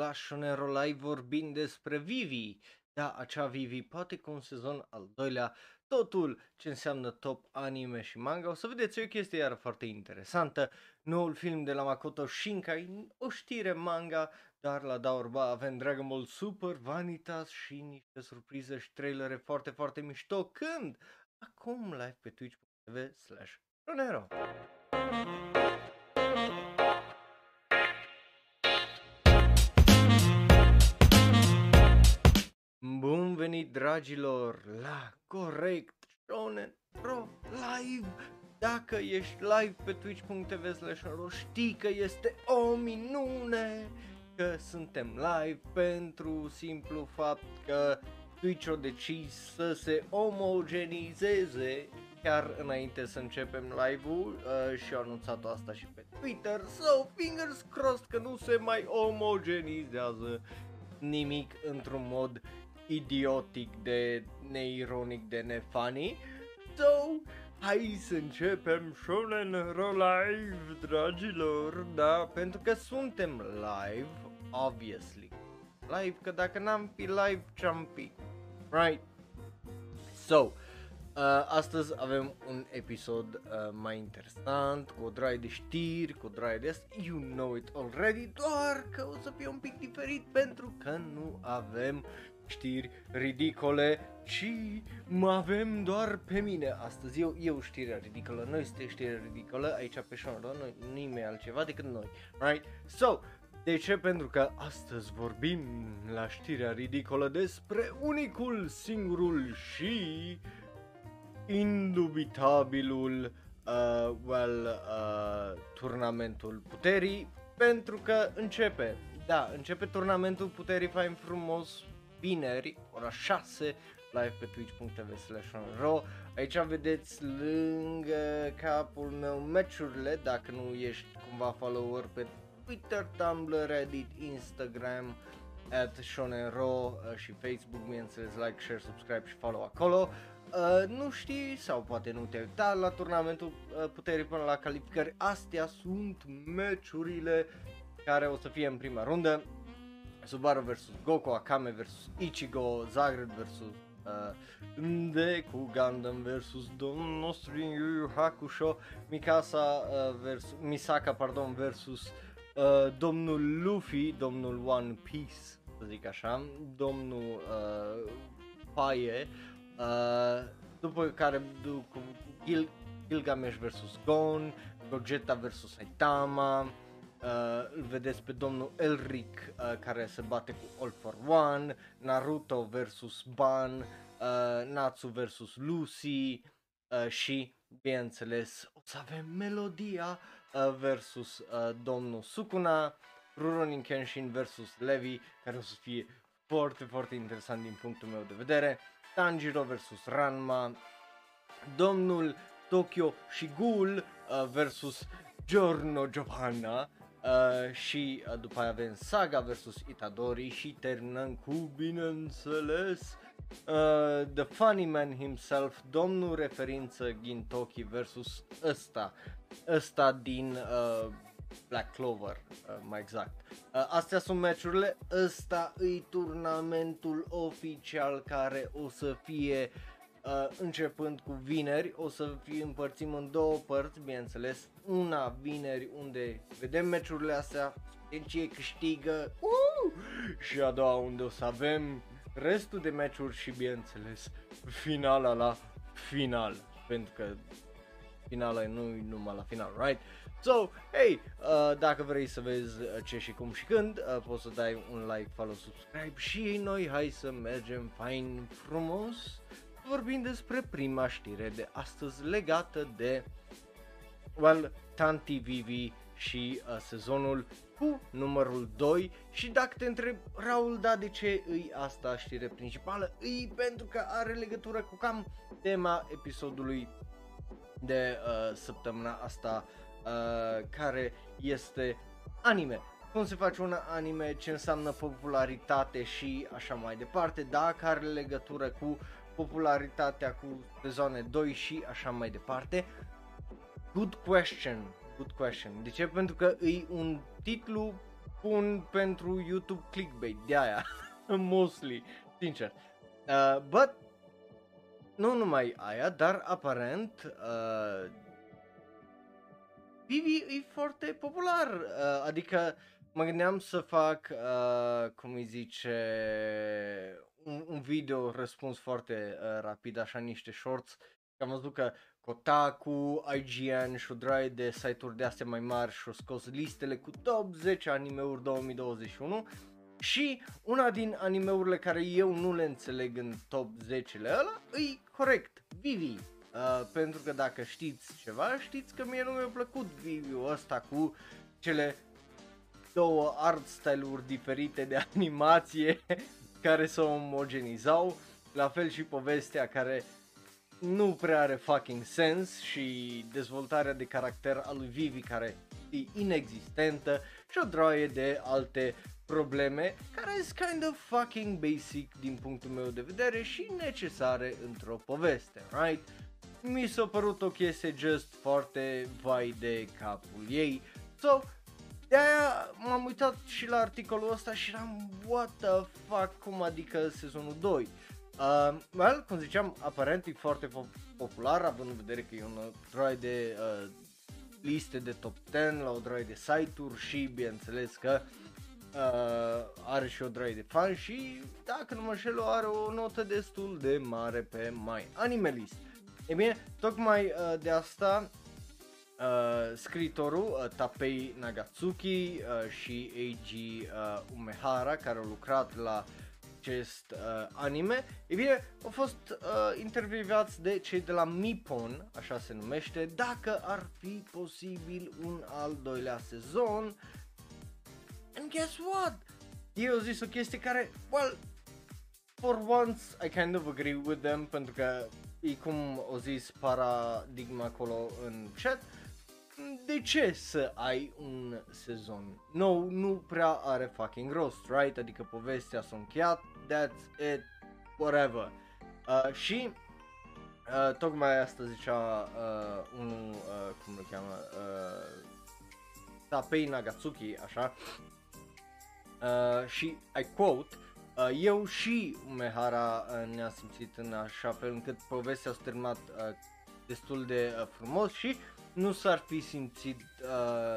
la Shonero Live vorbind despre Vivi. Da, acea Vivi poate cu un sezon al doilea, totul ce înseamnă top anime și manga. O să vedeți o chestie iară foarte interesantă, noul film de la Makoto Shinkai, o știre manga, dar la Daorba avem Dragon Ball Super, Vanitas și niște surprize și trailere foarte, foarte mișto, când acum live pe twitch.tv/shonero. Bun venit, dragilor, la Corect Shonen Pro Live! Dacă ești live pe twitch.tv/shonero, știi că este o minune că suntem live, pentru simplu fapt că Twitch a decis să se omogenizeze chiar înainte să începem live-ul și au anunțat asta și pe Twitter. So, fingers crossed că nu se mai omogenizează nimic într-un mod idiotic, de neironic, de nefunny. So, hai să începem Shonenero Live, dragilor, da, pentru că suntem live, obviously. Live, că dacă n-am fi live, ce-am fi? Right? So, astăzi avem un episod mai interesant, cu o draie de știri, cu o draie de asta, you know it already, doar că o să fie un pic diferit pentru că nu avem știri ridicole, ci mă avem doar pe mine astăzi. Eu știrea ridicolă, noi suntem știrea ridicolă aici pe Shonenero, nimeni altceva decât noi, right? So, de ce? Pentru că astăzi vorbim la știrea ridicolă despre unicul, singurul și indubitabilul turnamentul puterii, pentru că începe, da, începe turnamentul puterii fain frumos vineri, ora 6, live pe twitch.tv/shonenero. Aici vedeți lângă capul meu meciurile, dacă nu ești cumva follower pe Twitter, Tumblr, Reddit, Instagram, @shonenero și Facebook, bineînțeles, like, share, subscribe și follow acolo. Nu știi sau poate nu te-ai uitat la turnamentul puterii până la calificări, astea sunt meciurile care o să fie în prima rundă. Subaru vs. Goku, Akame vs. Ichigo, Zagreb vs. Deku, Gundam vs. Domnul nostru Yu Yu Hakusho, Misaka vs. Domnul Luffy, domnul One Piece, să zic așa, domnul Paie, după care cu Gilgamesh vs. Gon, Gogeta vs. Saitama. Îl vedeți pe domnul Elric care se bate cu All for One, Naruto vs. Ban, Natsu vs. Lucy și, bineînțeles, o să avem Melodia vs. Domnul Sukuna, Rurouni Kenshin vs. Levi, care o să fie foarte, foarte interesant din punctul meu de vedere, Tanjiro vs. Ranma, domnul Tokyo Shigul vs. Giorno Giovanna. Și după aia avem Saga vs. Itadori și terminăm cu, bineînțeles, The Funny Man himself, domnul referință Gintoki vs. ăsta din Black Clover, mai exact. Astea sunt meciurile, ăsta e turnamentul oficial care o să fie începând cu vineri, o să fie împărțim în două părți, bineînțeles, una vineri unde vedem meciurile astea, ce câștigă, și a doua unde o să avem restul de meciuri și, bineînțeles, finala la final, pentru că finala nu numai la final, right? So, hey, dacă vrei să vezi ce și cum și când, poți să dai un like, follow, subscribe și noi hai să mergem fain frumos vorbind despre prima știre de astăzi legată de Tanti Vivi și sezonul cu numărul 2. Și dacă te întreb, Raul, da, de ce îi asta știre principală? Îi pentru că are legătură cu cam tema episodului de săptămâna asta, care este anime. Cum se face un anime, ce înseamnă popularitate și așa mai departe, dacă are legătură cu popularitatea, cu sezoane 2 și așa mai departe. Good question. De ce? Pentru că e un titlu pun pentru YouTube clickbait, de-aia, mostly, sincer. But, nu numai aia, dar aparent, Vivi e foarte popular, adică mă gândeam să fac, cum îi zice, un video răspuns foarte rapid, așa niște shorts, că am văzut că Kotaku, IGN și o draie de site-uri de astea mai mari și-au scos listele cu top 10 anime-uri 2021 și una din anime-urile care eu nu le înțeleg în top 10-le ăla e corect, Vivi, pentru că dacă știți ceva, știți că mie nu mi-a plăcut Vivi-ul ăsta cu cele două art style-uri diferite de animație care se omogenizau, la fel și povestea care nu prea are fucking sens și dezvoltarea de caracter al lui Vivi care e inexistentă și o droaie de alte probleme care sunt kind of fucking basic din punctul meu de vedere și necesare într-o poveste, right? Mi s-a părut o chestie just foarte vai de capul ei, so de-aia m-am uitat și la articolul ăsta și eram what the fuck, cum adică sezonul 2? Well, cum ziceam, aparent e foarte popular, având în vedere că e un droaie de liste de top 10 la o droaie de site-uri și bineînțeles că are și o droaie de fan și dacă nu mă înșel, are o notă destul de mare pe My Anime List. E bine, tocmai de asta scriitorul Tapei Nagatsuki și Eiji Umehara, care au lucrat la acest anime, e bine, au fost intervievați de cei de la Nippon, așa se numește, dacă ar fi posibil un al doilea sezon. And guess what? Ei au zis o chestie care, well, for once I kind of agree with them, pentru că e cum au zis paradigma acolo în chat. De ce să ai un sezon nou? Nu prea are fucking rost, right? Adică povestea s-a încheiat, that's it, whatever. Și tocmai asta zicea unul, cum îl cheamă, Tapei Nagatsuki, așa, și I quote, eu și Umehara ne-am simțit în așa fel încât povestea s-a terminat destul de frumos și nu s-ar fi simțit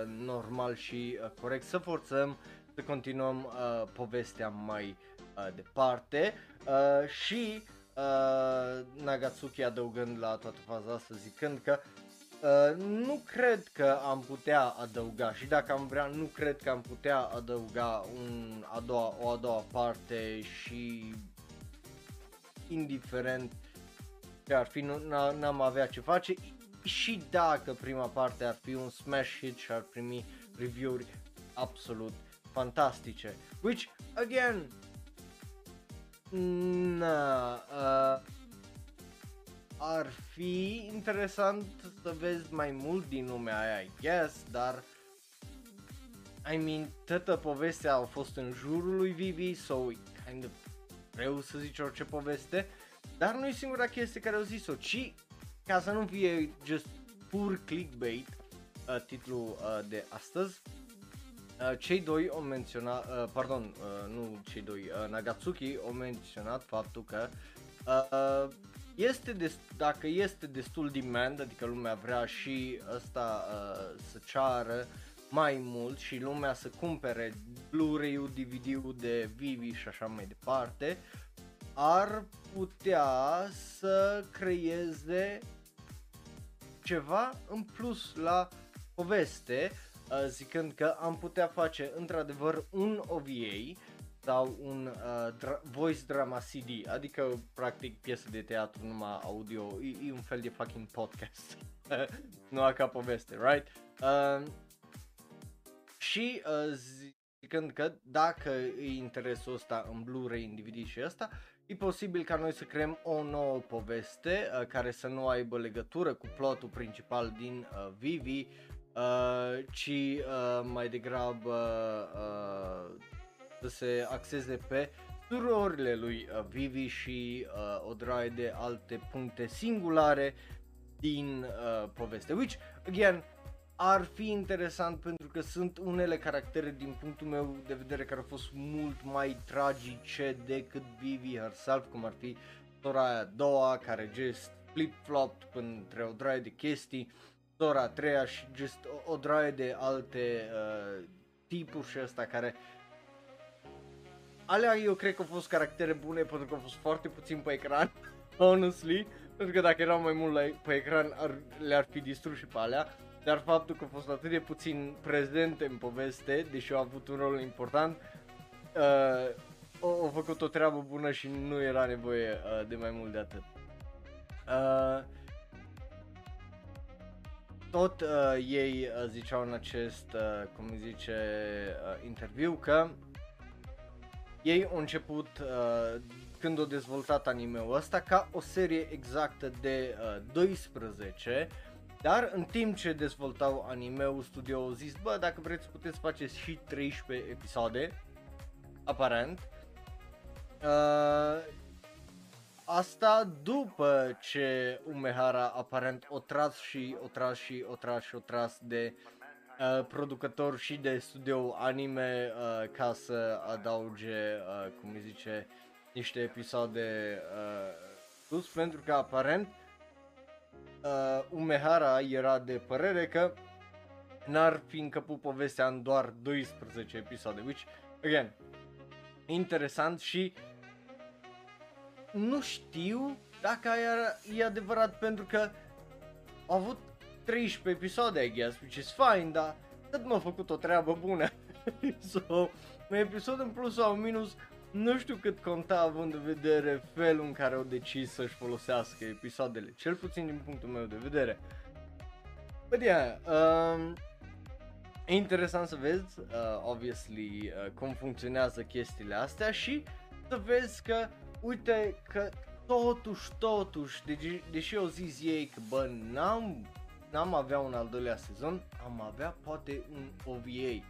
normal și corect să forțăm să continuăm povestea mai departe și Nagatsuki adăugând la toată faza asta zicând că nu cred că am putea adăuga și dacă am vrea nu cred că am putea adăuga o a doua parte și indiferent ce ar fi, n-am avea ce face. Și dacă prima parte ar fi un smash hit și ar primi review-uri absolut fantastice. Which, again, ar fi interesant să vezi mai mult din lumea aia, I guess, dar I mean, toată povestea a fost în jurul lui Vivi, so kind of greu să zici orice poveste, dar nu e singura chestie care au zis-o, ci ca să nu fie just pur clickbait titlul de astăzi, cei doi au menționat, Nagatsuki au menționat faptul că dacă este destul demand, adică lumea vrea și ăsta să ceară mai mult și lumea să cumpere Blu-ray-ul, DVD-ul de Vivi și așa mai departe, ar putea să creeze ceva în plus la poveste, zicând că am putea face într-adevăr un OVA sau un voice drama CD, adică practic piesă de teatru numai audio, e un fel de fucking podcast, nu ca poveste, right? Și zicând că dacă e interesul ăsta în Blu-ray, în DVD și ăsta, e posibil ca noi să creăm o nouă poveste care să nu aibă legătură cu plotul principal din Vivi, ci mai degrabă să se axeze pe surorile lui Vivi și o draie de alte puncte singulare din poveste. Which, again, ar fi interesant pentru că sunt unele caractere din punctul meu de vedere care au fost mult mai tragice decât Vivi herself, cum ar fi sora a doua care just flip-flopped între o draie de chestii, sora a treia și just o draie de alte tipuri și ăsta care... Alea eu cred că au fost caractere bune pentru că au fost foarte puțin pe ecran, honestly, pentru că dacă erau mai mult pe ecran le-ar fi distrus și pe alea, dar faptul că au fost atât de puțin prezente în poveste, deși au avut un rol important, au făcut o treabă bună și nu era nevoie de mai mult de atât. Tot ei ziceau în acest, cum zice, interviu că ei au început, când au dezvoltat anime-ul ăsta, ca o serie exactă de 12, dar în timp ce dezvoltau anime-ul, studio-ul a zis, bă, dacă vreți puteți faceți și 13 episoade, aparent. Asta după ce Umehara aparent o tras de producător și de studio anime ca să adauge, cum îi zice, niște episoade plus, pentru că aparent Umehara era de părere că n-ar fi încăput povestea în doar 12 episoade, which, again, interesant și nu știu dacă e adevărat pentru că au avut 13 episoade, I guess, which is fine, dar tot m-a făcut o treabă bună. So, un episod în plus sau în minus, nu știu cât conta având în vedere felul în care au decis să-și folosească episoadele, cel puțin din punctul meu de vedere. But yeah, e interesant să vezi, obviously, cum funcționează chestiile astea și să vezi că, uite, că totuși, deși au zis ei că, bă, n-am avea un al doilea sezon, am avea poate un OVA.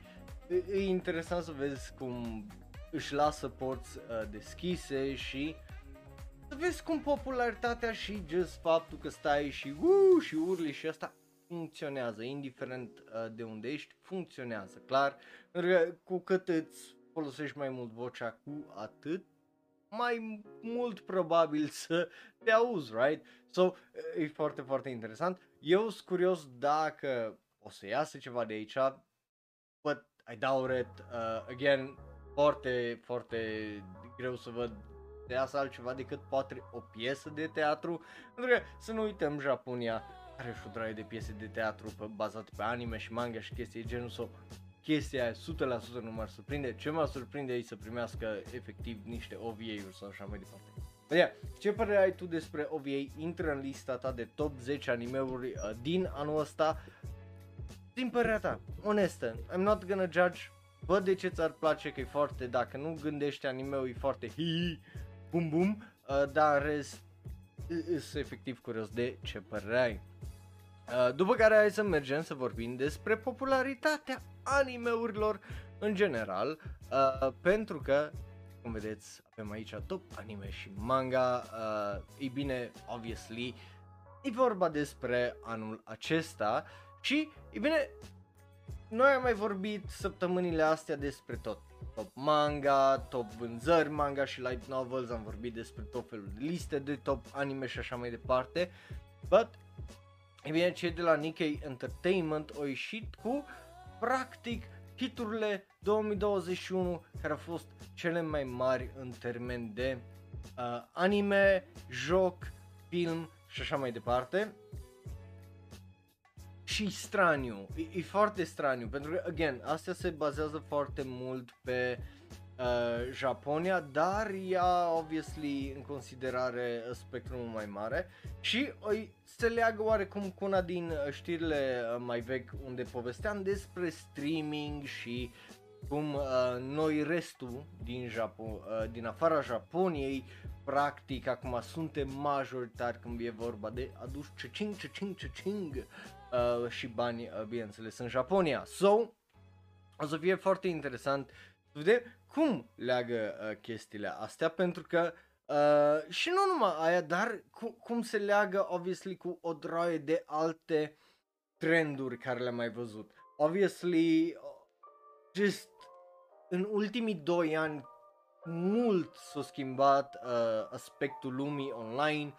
E interesant să vezi cum își lasă porți deschise și să vezi cum popularitatea și just faptul că stai și și urli și asta funcționează, indiferent de unde ești, funcționează, clar. Cu cât îți folosești mai mult vocea, cu atât mai mult probabil să te auzi, right? So, e foarte, foarte interesant. Eu sunt curios dacă o să iasă ceva de aici, but I doubt it. Again, foarte, foarte greu să văd de asta altceva decât poate o piesă de teatru, pentru că să nu uităm, Japonia are și o draie de piese de teatru bazate pe anime și manga și chestii de genul, sau chestia aia 100% nu m-ar surprinde. Ce m-ar surprinde e să primească efectiv niște OVA-uri sau așa mai departe. Yeah. Ce părere ai tu despre OVA? Intră în lista ta de top 10 anime-uri din anul ăsta. Din părerea ta, onestă, I'm not gonna judge, văd de ce ți-ar place că e foarte, dacă nu gândești anime-ul e foarte bum, dar în rest sunt efectiv curios de ce părere ai. După care hai să mergem să vorbim despre popularitatea anime-urilor în general, pentru că, cum vedeți, avem aici top anime și manga. Ei bine, obviously, e vorba despre anul acesta și, ei bine, noi am mai vorbit săptămânile astea despre tot. Top manga, top vânzări manga și light novels, am vorbit despre tot felul de liste de top anime și așa mai departe, but, ei bine, cei de la Nikkei Entertainment au ieșit cu, practic, hiturile 2021 care au fost cele mai mari în termen de anime, joc, film și așa mai departe. Și straniu, e foarte straniu, pentru că, again, astea se bazează foarte mult pe Japonia, dar ia, obviously, în considerare spectrumul mai mare și se leagă oarecum cu una din știrile mai vechi unde povesteam despre streaming și cum noi restul din din afara Japoniei, practic, acum suntem majoritari când e vorba de adus și bani, bineînțeles, în Japonia. So, o să fie foarte interesant să vedem cum leagă chestiile astea, pentru că și nu numai aia, dar cum se leagă, obviously, cu o droaie de alte trenduri care le-am mai văzut. Obviously, just în ultimii 2 ani mult s-a schimbat aspectul lumii online.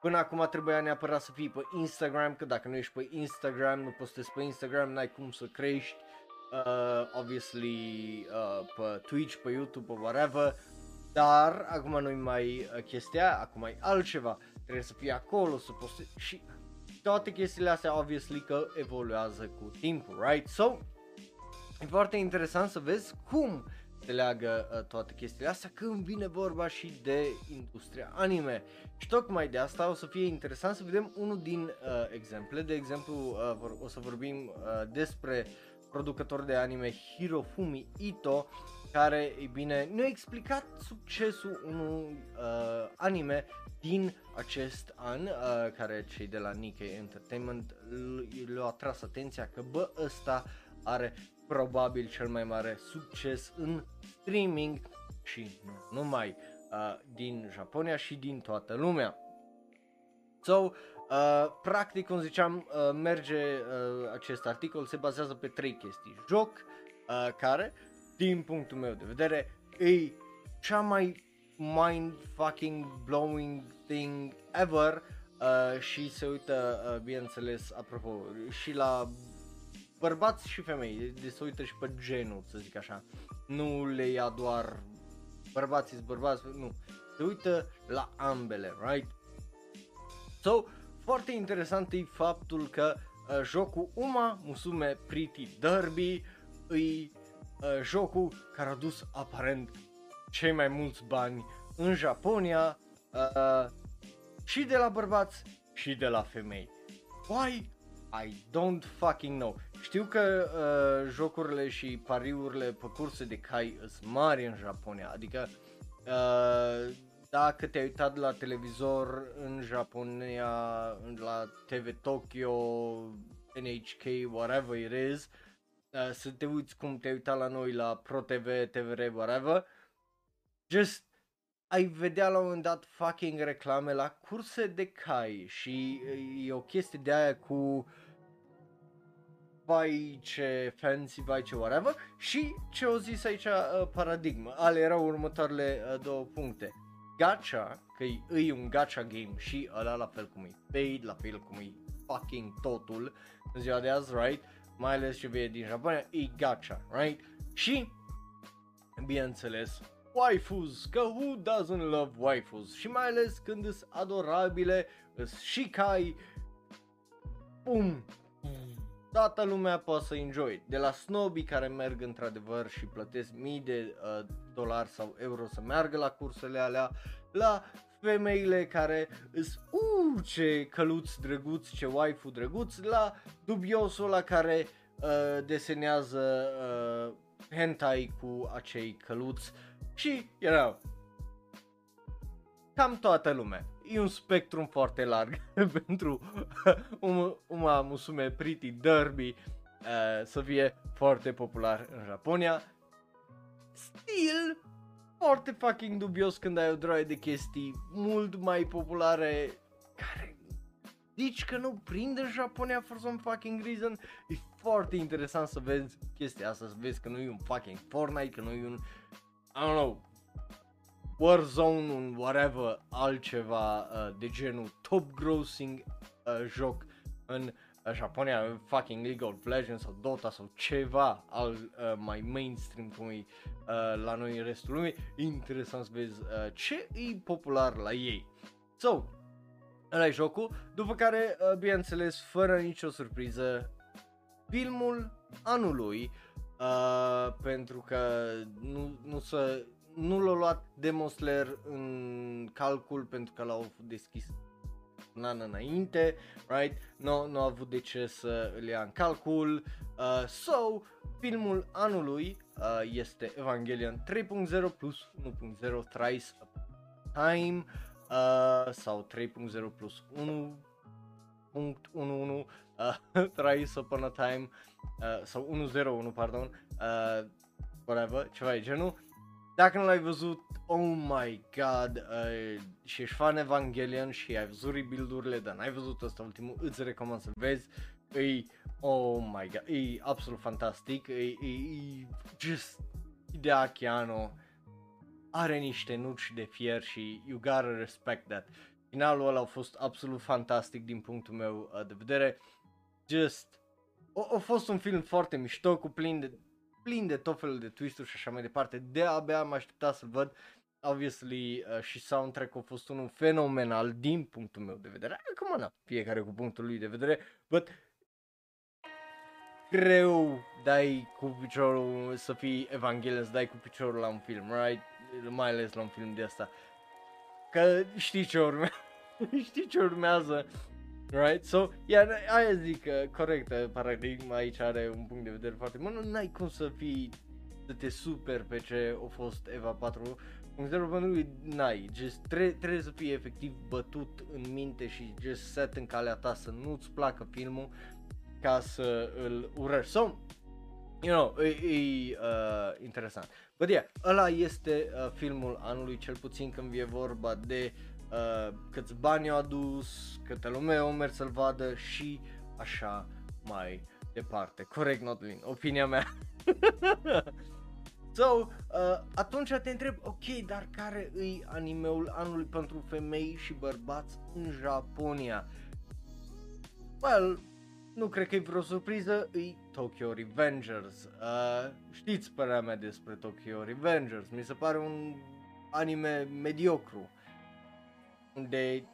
Până acum trebuia neapărat să fii pe Instagram, că dacă nu ești pe Instagram, nu postezi pe Instagram, n-ai cum să crești. Obviously, pe Twitch, pe YouTube, pe whatever. Dar acum nu-i mai chestia, acum e altceva. Trebuie să fii acolo, să postezi și toate chestiile astea, obviously, că evoluează cu timpul, right? So, e foarte interesant să vezi cum se leagă toate chestiile astea când vine vorba și de industria anime. Și tocmai de asta o să fie interesant să vedem unul din exemple. De exemplu, o să vorbim despre producător de anime Hirofumi Ito, care, e bine, ne-a explicat succesul unui anime din acest an, care cei de la Nikkei Entertainment le-au atras atenția că, bă, ăsta are probabil cel mai mare succes în streaming și nu numai din Japonia și din toată lumea. So, practic, cum ziceam, merge acest articol, se bazează pe 3 chestii. Joc, care, din punctul meu de vedere, e cea mai mind-fucking-blowing thing ever, și se uită, bineînțeles, apropo, și la bărbați și femei, deci se uită și pe genul, să zic așa, nu le ia doar bărbații-s bărbați, nu, se uită la ambele, right? So, foarte interesant e faptul că jocul Uma Musume Pretty Derby e jocul care a dus aparent cei mai mulți bani în Japonia, și de la bărbați și de la femei. Why? I don't fucking know. Știu că jocurile și pariurile pe curse de cai sunt mari în Japonia, adică dacă te-ai uitat la televizor în Japonia, la TV Tokyo, NHK, whatever it is, să te uiți cum te-ai uitat la noi la Pro TV, TVR, whatever, just ai vedea la un moment dat fucking reclame la curse de cai și e o chestie de aia cu vai ce fancy, vai ce whatever. Și ce au zis aici Paradigma, ale erau următoarele 2 puncte. Gacha, că e un gacha game și ăla la fel cum e paid, la fel cum e fucking totul în ziua de azi, right? Mai ales ce vine din Japonia, e gacha, right? Și, bineînțeles, waifus, că who doesn't love waifus? Și mai ales când sunt adorabile, sunt shikai, pum, toată lumea poate să enjoy it. De la snobii care merg într-adevăr și plătesc mii de dolari sau euro să meargă la cursele alea, la femeile care îs ce căluț drăguț, ce waifu drăguț, la dubiosul ăla care desenează hentai cu acei căluți. Și, you know, cam toată lumea. E un spectrum foarte larg pentru Uma Musume Pretty Derby să fie foarte popular în Japonia. Still, foarte fucking dubios când ai o droaie de chestii mult mai populare care zici că nu prinde în Japonia for some fucking reason. E foarte interesant să vezi chestia asta, să vezi că nu e un fucking Fortnite, că nu e un, I don't know, Warzone, un whatever, altceva de genul top grossing joc în Japonia, fucking League of Legends sau Dota sau ceva mai mainstream cum e la noi în restul lumii. Interesant să vezi ce e popular la ei. So, ăla e jocul, după care, bineînțeles, fără nicio surpriză, filmul anului, pentru că nu l-a luat Demon Slayer în calcul pentru că l-au deschis un an înainte, right? Nu a avut de ce să îl ia în calcul. So, filmul anului este Evangelion 3.0 plus 1.0 Thrice upon a Time, sau 3.0 plus 1.11 Thrice upon a Time, sau 1.01, pardon, whatever, ceva de genul. Dacă nu l-ai văzut, oh my god, și ești fan Evangelion și ai văzut rebuild-urile, dar n-ai văzut ăsta ultimul, îți recomand să-l vezi. E, oh my god, e absolut fantastic, e just Hideaki Anno are niște nuci de fier și you gotta respect that. Finalul ăla a fost absolut fantastic din punctul meu de vedere. Just, a fost un film foarte mișto, cu plin de tot felul de twist-uri și așa mai departe. De abia am așteptat să-l văd. Obviously, și soundtrack-ul a fost unul fenomenal din punctul meu de vedere. Acum, na, fiecare cu punctul lui de vedere, but greu dai cu piciorul să fii Evangelion, să dai cu piciorul la un film, right? Mai ales la un film de asta. Că știi ce urmează, știi ce urmează, right? So, yeah, aia zic, corect, paradigma aici are un punct de vedere foarte bun, n-ai cum să fii, să te superi pe ce a fost EVA 4, n-ai, just trebuie să fii efectiv bătut în minte și just set în calea ta să nu-ți placă filmul ca să îl urăști. So, you know, e interesant. But yeah, ăla este filmul anului, cel puțin când e vorba de câți bani au adus, câte lume au mers să-l vadă și așa mai departe. Corect, Notlin, opinia mea. So, atunci te întreb, ok, dar care e animeul anului pentru femei și bărbați în Japonia? Well, nu cred că e vreo surpriză, e Tokyo Revengers. Știți părerea mea despre Tokyo Revengers, mi se pare un anime mediocru, unde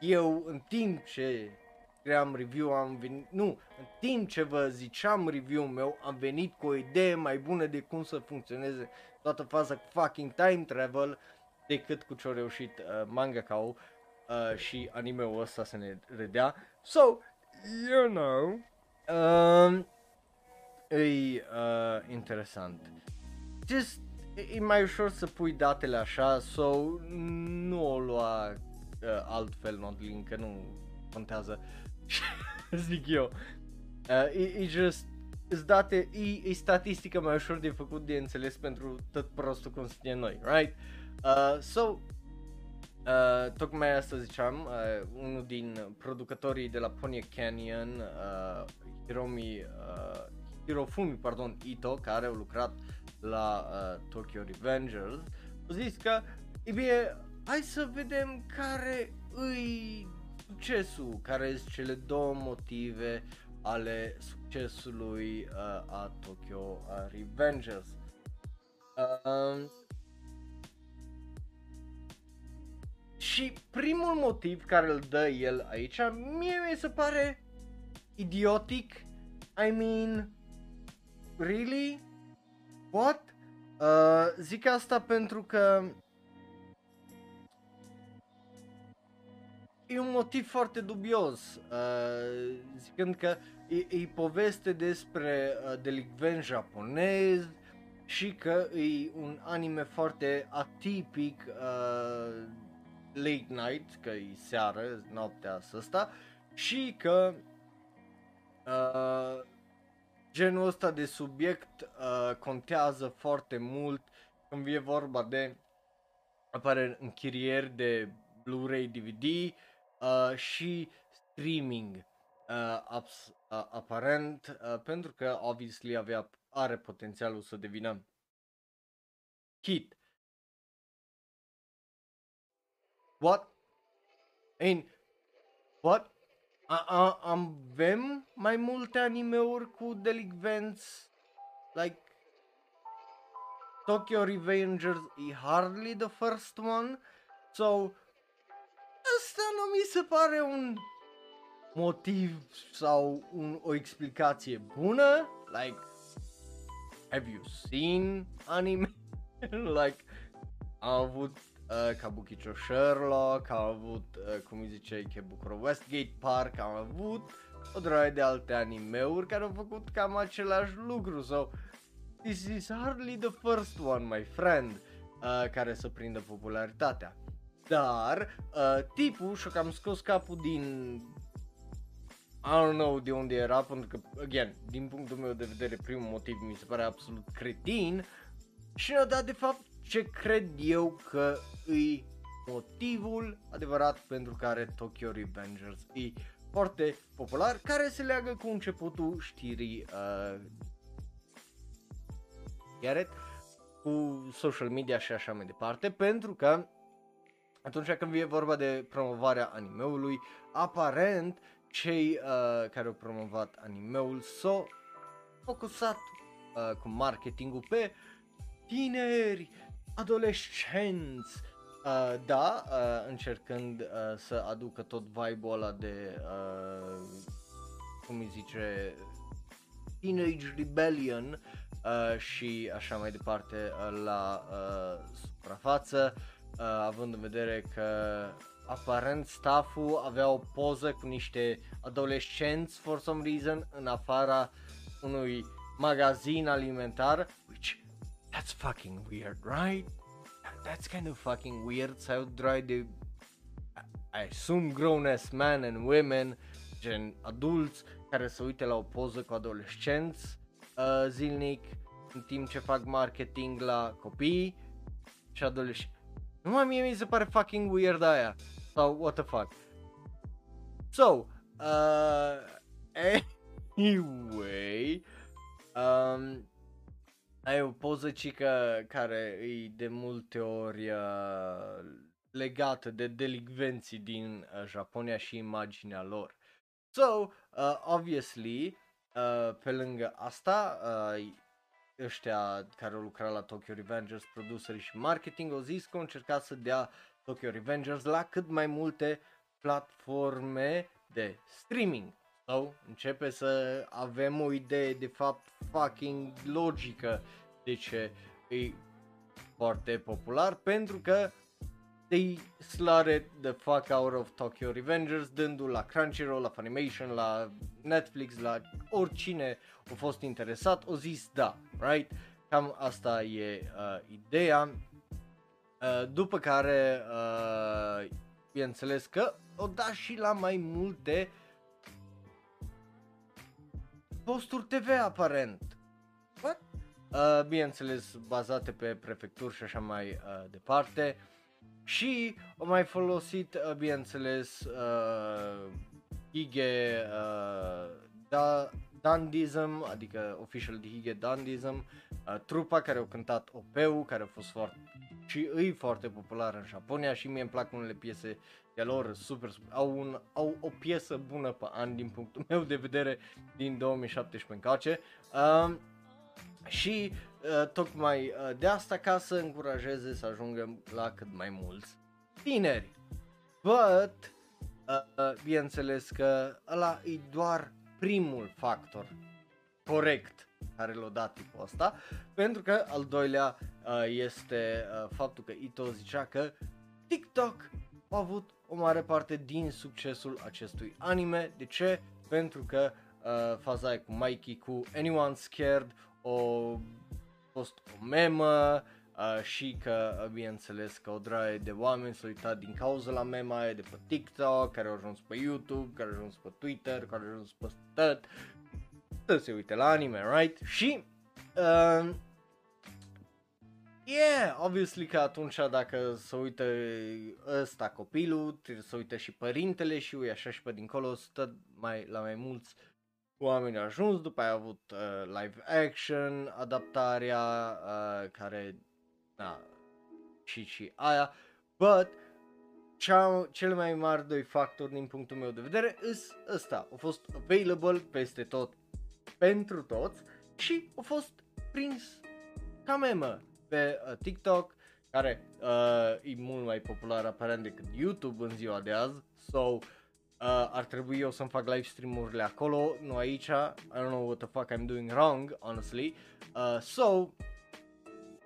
eu în timp ce cream review am venit, în timp ce vă ziceam review-ul meu am venit cu o idee mai bună de cum să funcționeze toată faza fucking time travel decât cu ce-a reușit mangaka-ul și anime-ul ăsta să ne redea. So, you know, e interesant. Just, e mai ușor să pui datele așa, so nu o lua altfel, Nodlin, că nu contează, zic eu. E just, îți date, e statistică mai ușor de făcut, de înțeles pentru tot prostul cum suntem noi, right? Tocmai asta ziceam, unul din producătorii de la Pony Canyon, Hirofumi Ito, care au lucrat la Tokyo Revengers, a zis că, e bine, hai să vedem care îi succesul, care sunt cele două motive ale succesului a Tokyo Revengers. Și primul motiv care îl dă el aici, mie mi se pare idiotic. I mean, really? What? Zic asta pentru că e un motiv foarte dubios, zicând că e poveste despre delicvent japonez și că e un anime foarte atipic, late night, că e seară, noaptea asta, și că genul ăsta de subiect contează foarte mult când e vorba de închirieri de Blu-ray, DVD și streaming, aparent, pentru că obviously are potențialul să devină hit. What? What? Avem mai multe anime-uri cu delinvenți? Like, Tokyo Revengers is hardly the first one. So, asta nu mi se pare un motiv sau o explicație bună. Like, have you seen anime? Like, am avut Kabukicho Sherlock, am avut, cum îi zice, Ikebukuro Westgate Park, am avut o droaie de alte anime-uri care au făcut cam același lucru, so this is hardly the first one, my friend, care să prindă popularitatea. Dar tipul și-o cam scos capul din, I don't know de unde era, pentru că, again, din punctul meu de vedere, primul motiv mi se pare absolut cretin și ne-a dat de fapt ce cred eu că e motivul adevărat pentru care Tokyo Revengers e foarte popular, care se leagă cu începutul știrii Garrett, cu social media și așa mai departe, pentru că atunci când e vorba de promovarea animeului, aparent cei care au promovat animeul s-au focusat cu marketingul pe tineri, adolescenți, încercând să aducă tot vibe-ul ăla de, cum îi zice, Teenage Rebellion și așa mai departe la suprafață, având în vedere că aparent stafful avea o poză cu niște adolescenți for some reason în afara unui magazin alimentar, which that's fucking weird, right? That's kind of fucking weird, so I assume grown ass men and women, gen adulți care se uite la o poză cu adolescenți zilnic în timp ce fac marketing la copii și adolescenți. Numai mie mi se pare fucking weird aia, sau what the fuck. So, anyway, ai o poză cică care e de multe ori legată de delinvenții din Japonia și imaginea lor. So, obviously, pe lângă asta, ăștia care au lucrat la Tokyo Revengers, producerii și marketing, au zis că au încercat să dea Tokyo Revengers la cât mai multe platforme de streaming. Sau începe să avem o idee de fapt fucking logică de ce e foarte popular, pentru că they slaughtered the fuck out of Tokyo Revengers, dându-l la Crunchyroll, la Funimation, la Netflix, la oricine a fost interesat, o zis da, right? Cam asta e ideea, după care bineînțeles că o da și la mai multe posturi TV aparent. What? Bineînțeles bazate pe prefecturi și așa mai departe. Și au mai folosit, bineînțeles, Hige Dandism, adică official de Hige Dandism, trupa care au cântat OP-ul, care a fost foarte și îi foarte popular în Japonia și mie îmi plac unele piese de lor, super, au o piesă bună pe an din punctul meu de vedere din 2017 încoace. Și tocmai de asta, ca să încurajeze să ajungem la cât mai mulți tineri. But, bineînțeles că ăla e doar primul factor corect care l-a dat tipul ăsta, pentru că al doilea este faptul că Ito zicea că TikTok a avut o mare parte din succesul acestui anime. De ce? Pentru că faza aia cu Mikey, cu Anyone Scared, o fost o memă și că, bineînțeles, că o draie de oameni s-au uitat din cauza la mema aia de pe TikTok, care au ajuns pe YouTube, care au ajuns pe Twitter, care au ajuns pe tot, să se uite la anime, right? Și, yeah, obviously că atunci dacă se uită ăsta copilul, se uită și părintele și ui așa și pe dincolo, stă mai, la mai mulți oameni au ajuns, după aia a avut live action, adaptarea care, na, și aia, but cele mai mari doi factori din punctul meu de vedere is ăsta, a fost available peste tot, pentru toți și a fost prins ca memă pe TikTok, care e mult mai popular aparent decât YouTube în ziua de azi, so ar trebui eu să-mi fac live stream-urile acolo, nu aici. I don't know what the fuck I'm doing wrong, honestly. So,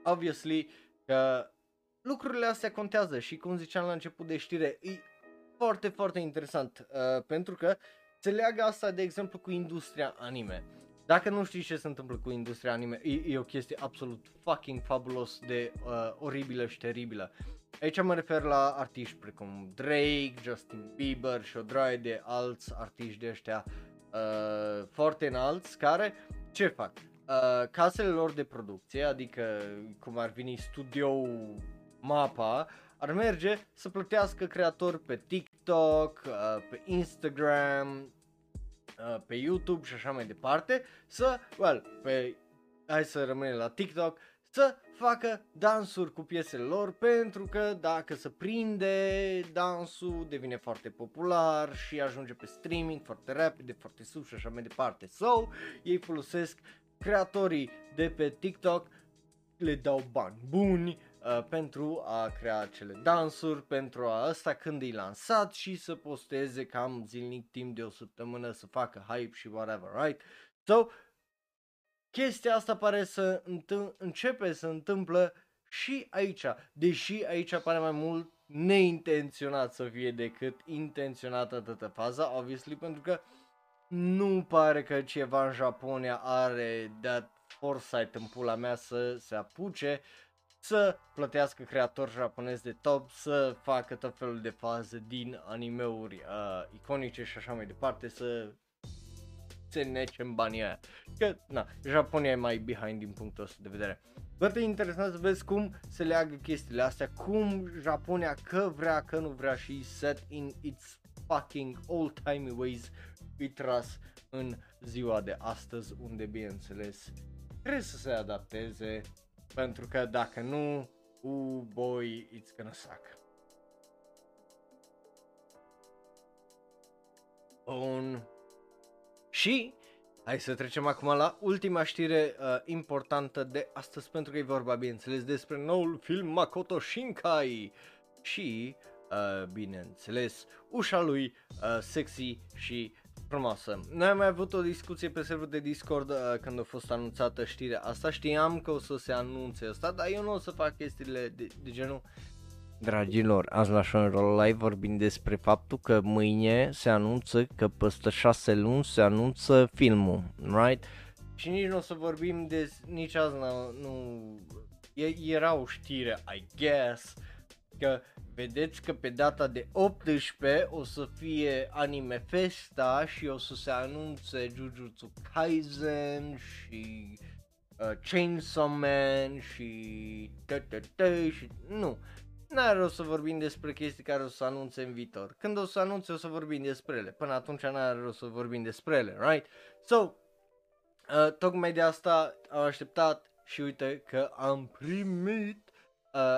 obviously, că lucrurile astea contează și cum ziceam la început de știre, e foarte, foarte interesant, pentru că se leagă asta, de exemplu, cu industria anime. Dacă nu știi ce se întâmplă cu industria anime, e o chestie absolut fucking fabulos de oribilă și teribilă. Aici mă refer la artiști precum Drake, Justin Bieber și o draie de alți artiști de ăștia foarte înalți, care ce fac? Casele lor de producție, adică cum ar veni Studio Mapa, ar merge să plătească creatori pe TikTok TikTok, pe Instagram, pe YouTube și așa mai departe, să, hai să rămânem la TikTok, să facă dansuri cu piesele lor, pentru că dacă se prinde dansul devine foarte popular și ajunge pe streaming foarte rapid, foarte sus și așa mai departe. So, ei folosesc creatorii de pe TikTok, le dau bani buni pentru a crea acele dansuri, pentru a ăsta când e lansat și să posteze cam zilnic timp de o săptămână să facă hype și whatever, right? So, chestia asta pare să începe să întâmplă și aici, deși aici pare mai mult neintenționat să fie decât intenționată toată faza, obviously, pentru că nu pare că ceva în Japonia are that foresight în pula mea să se apuce să plătească creatori japonezi de top, să facă tot felul de faze din animeuri iconice și așa mai departe, să se nece în banii aia. Că, na, Japonia e mai behind din punctul ăsta de vedere. Foarte interesant să vezi cum se leagă chestiile astea, cum Japonia că vrea, că nu vrea și set in its fucking old-timey ways îi tras în ziua de astăzi, unde, bineînțeles, trebuie să se adapteze, pentru că dacă nu, boy, it's gonna suck. Bun. Și hai să trecem acum la ultima știre importantă de astăzi, pentru că e vorba, bineînțeles, despre noul film Makoto Shinkai și, bineînțeles, ușa lui sexy și frumoasă. Noi am mai avut o discuție pe serverul de Discord când a fost anunțată știrea asta, știam că o să se anunțe asta, dar eu nu o să fac chestiile de genul. Dragilor, azi la Shonroll Live vorbim despre faptul că mâine se anunță că peste 6 luni se anunță filmul, right? Și nici nu o să vorbim de, nici azi nu, era o știre, I guess, că vedeți că pe data de 18 o să fie anime festa și o să se anunțe Jujutsu Kaisen și Chainsaw Man și și nu. N-are rost să vorbim despre chestii care o să anunțe în viitor. Când o să anunțe o să vorbim despre ele. Până atunci n-are rost să vorbim despre ele, right? So, tocmai de asta am așteptat și uite că am primit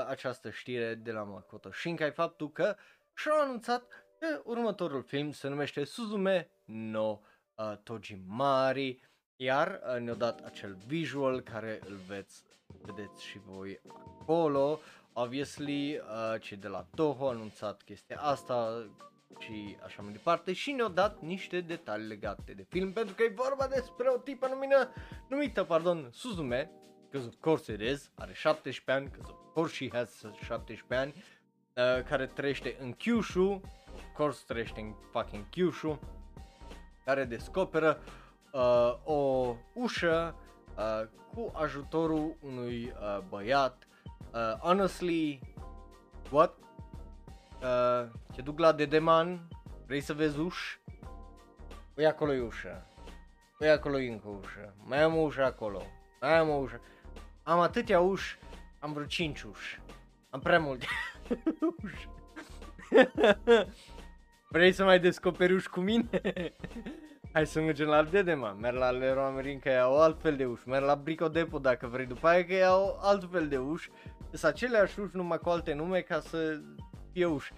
această știre de la Makoto Shinkai, faptul că și-au anunțat că următorul film se numește Suzume no Tojimari, iar ne-au dat acel visual care îl vedeți și voi acolo. Obviously, cei de la Toho au anunțat chestia asta și așa mai departe și ne-au dat niște detalii legate de film, pentru că e vorba despre o tipă numită Suzume, because of course it is, are 17 ani, because of course she has 17 ani, care trăiește în Kyushu, of course trăiește în fucking Kyushu, care descoperă o ușă cu ajutorul unui băiat. Honestly, what? Te duc la Dedeman, vrei să vezi uși? Păi acolo e ușa, păi acolo e încă ușa, mai am o ușă acolo, mai am o ușă. Am atâtea uși, am vreo 5 uși, am prea multe uși. Vrei să mai descoperi uși cu mine? Hai să mergem la Dedeman, merg la Leroy Merlin că iau altfel de uși, merg la Brico Depot dacă vrei după aia că iau altfel de uși. Sunt aceleași uși numai cu alte nume ca să fie uși.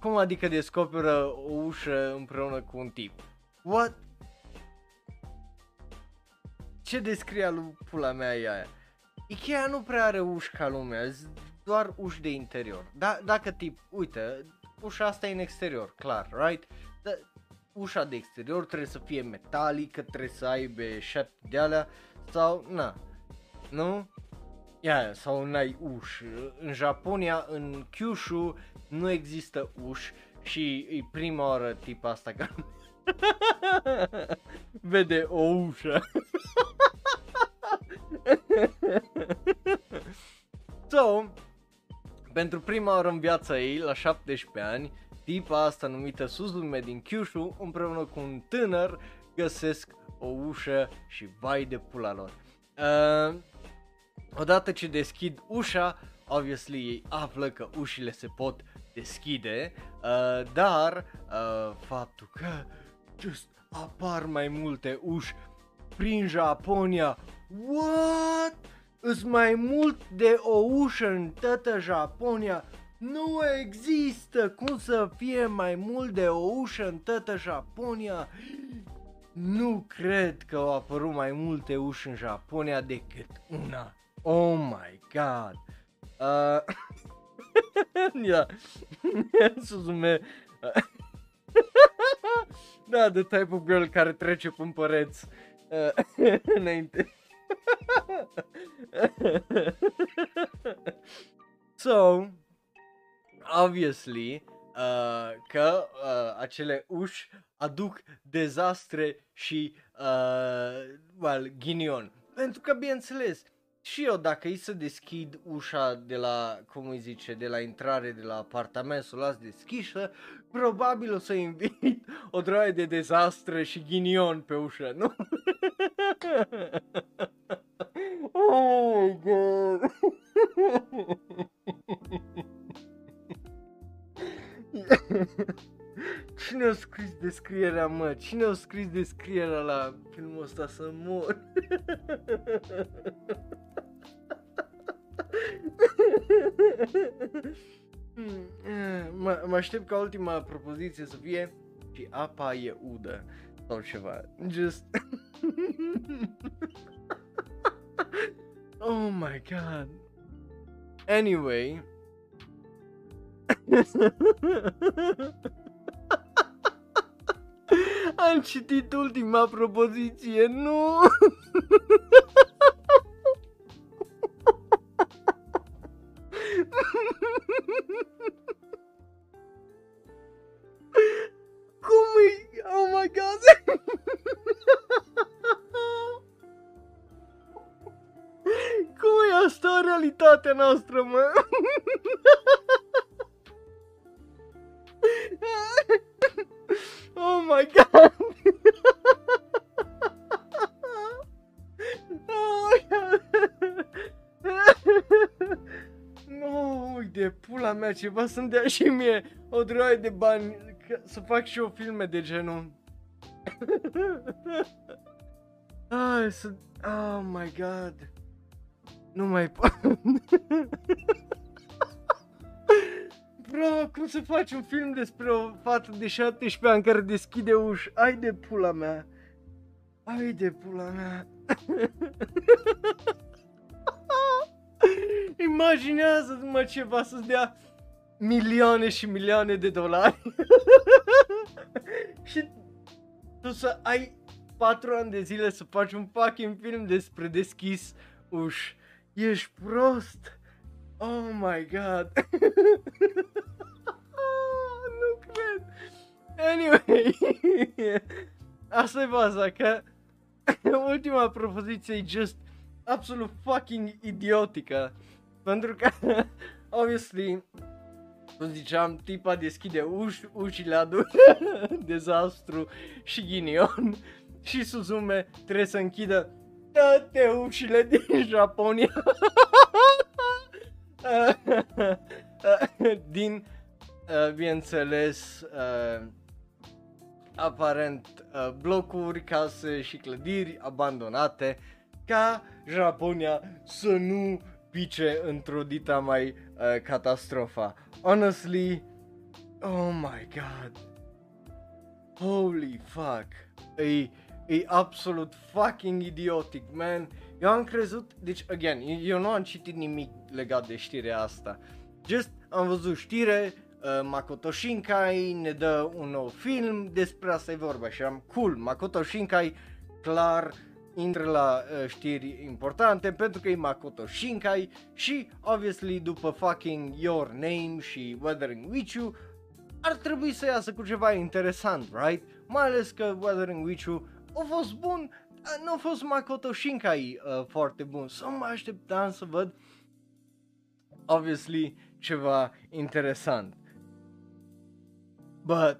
Cum adică descoperă o ușă împreună cu un tip? What? Ce descria lui pula mea e aia? Ikea nu prea are uși ca lumea, doar uși de interior. Dacă tip, uite, ușa asta e în exterior, clar, right? Ușa de exterior trebuie să fie metalică, trebuie să aibă șapte de alea sau na, nu? Ia, sau n-ai uși. În Japonia, în Kyushu, nu există uși și e prima oară tipa asta care vede o ușă. So, pentru prima oară în viața ei, la 17 ani, tipa asta numită Suzume din Kyushu, împreună cu un tânăr, găsesc o ușă și vai de pula lor. Odată ce deschid ușa, obviously ei află că ușile se pot deschide, dar faptul că just apar mai multe uși prin Japonia, what? Îs mai mult de o ușă în toată Japonia, nu există cum să fie mai mult de o ușă în toată Japonia. Nu cred că au apărut mai multe uși în Japonia decât una. Oh my god. Da. Suzume. Da, the type of girl care trece prin păreți înainte. So, obviously, că acele uși aduc dezastre și well, ghinion. Pentru că, bineînțeles, și eu dacă îi să deschid ușa de la, cum îi zice, de la intrare, de la apartament, să o las deschisă, probabil o să invit o droaie de dezastre și ghinion pe ușă, nu? Oh my god! Cine a scris descrierea, mă? Cine a scris descrierea la filmul ăsta să mor? Mă aștept ca ultima propoziție să fie și apa e udă sau ceva. Just oh my god. Anyway, am citit ultima propoziție, nu? Cum e? Oh my god! Cum e asta realitatea noastră, mă? Oh my god! Oh my god! No, de pula mea, ceva să-mi dea și mie o droaie de bani să fac și eu filme de genul. Ah, oh my god! Nu mai pot. Bro, cum să faci un film despre o fată de 17 ani care deschide uși? Ai de pula mea! Ai de pula mea! Imaginează-ți, mă, ceva să-ți dea milioane și milioane de dolari și tu să ai 4 ani de zile să faci un fucking film despre deschis uși. Ești prost! Oh my god. Nu cred. Anyway, asta e baza, că ultima propoziție e just absolut fucking idiotică. Pentru că, obviously, cum ziceam, tipa deschide uși, ușile aduc dezastru și ghinion și Suzume trebuie să închidă toate ușile din Japonia. Din, bineînțeles, aparent blocuri, case și clădiri abandonate, ca Japonia să nu pice într-o dita mai catastrofa. Honestly, oh my god, holy fuck, e absolut fucking idiotic, man. Eu am crezut, deci, again, eu nu am citit nimic legat de știrea asta. Just am văzut știre, Makoto Shinkai ne dă un nou film, despre asta e vorba și am cool. Makoto Shinkai clar intră la știri importante pentru că e Makoto Shinkai și, obviously, după fucking Your Name și Weathering With You, ar trebui să iasă cu ceva interesant, right? Mai ales că Weathering With You a fost bun. Nu a fost Makoto Shinkai foarte bun, so mă așteptam să văd, obviously, ceva interesant. But,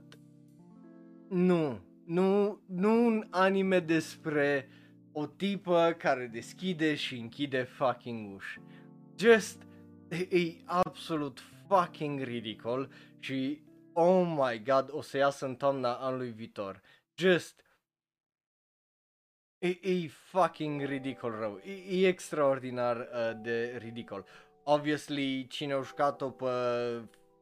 nu un anime despre o tipă care deschide și închide fucking uși. Just, E absolut fucking ridicol și oh my god, o să iasă în toamna anului viitor. Just e fucking ridicol rău. E extraordinar de ridicol. Obviously, cine a jucat-o pe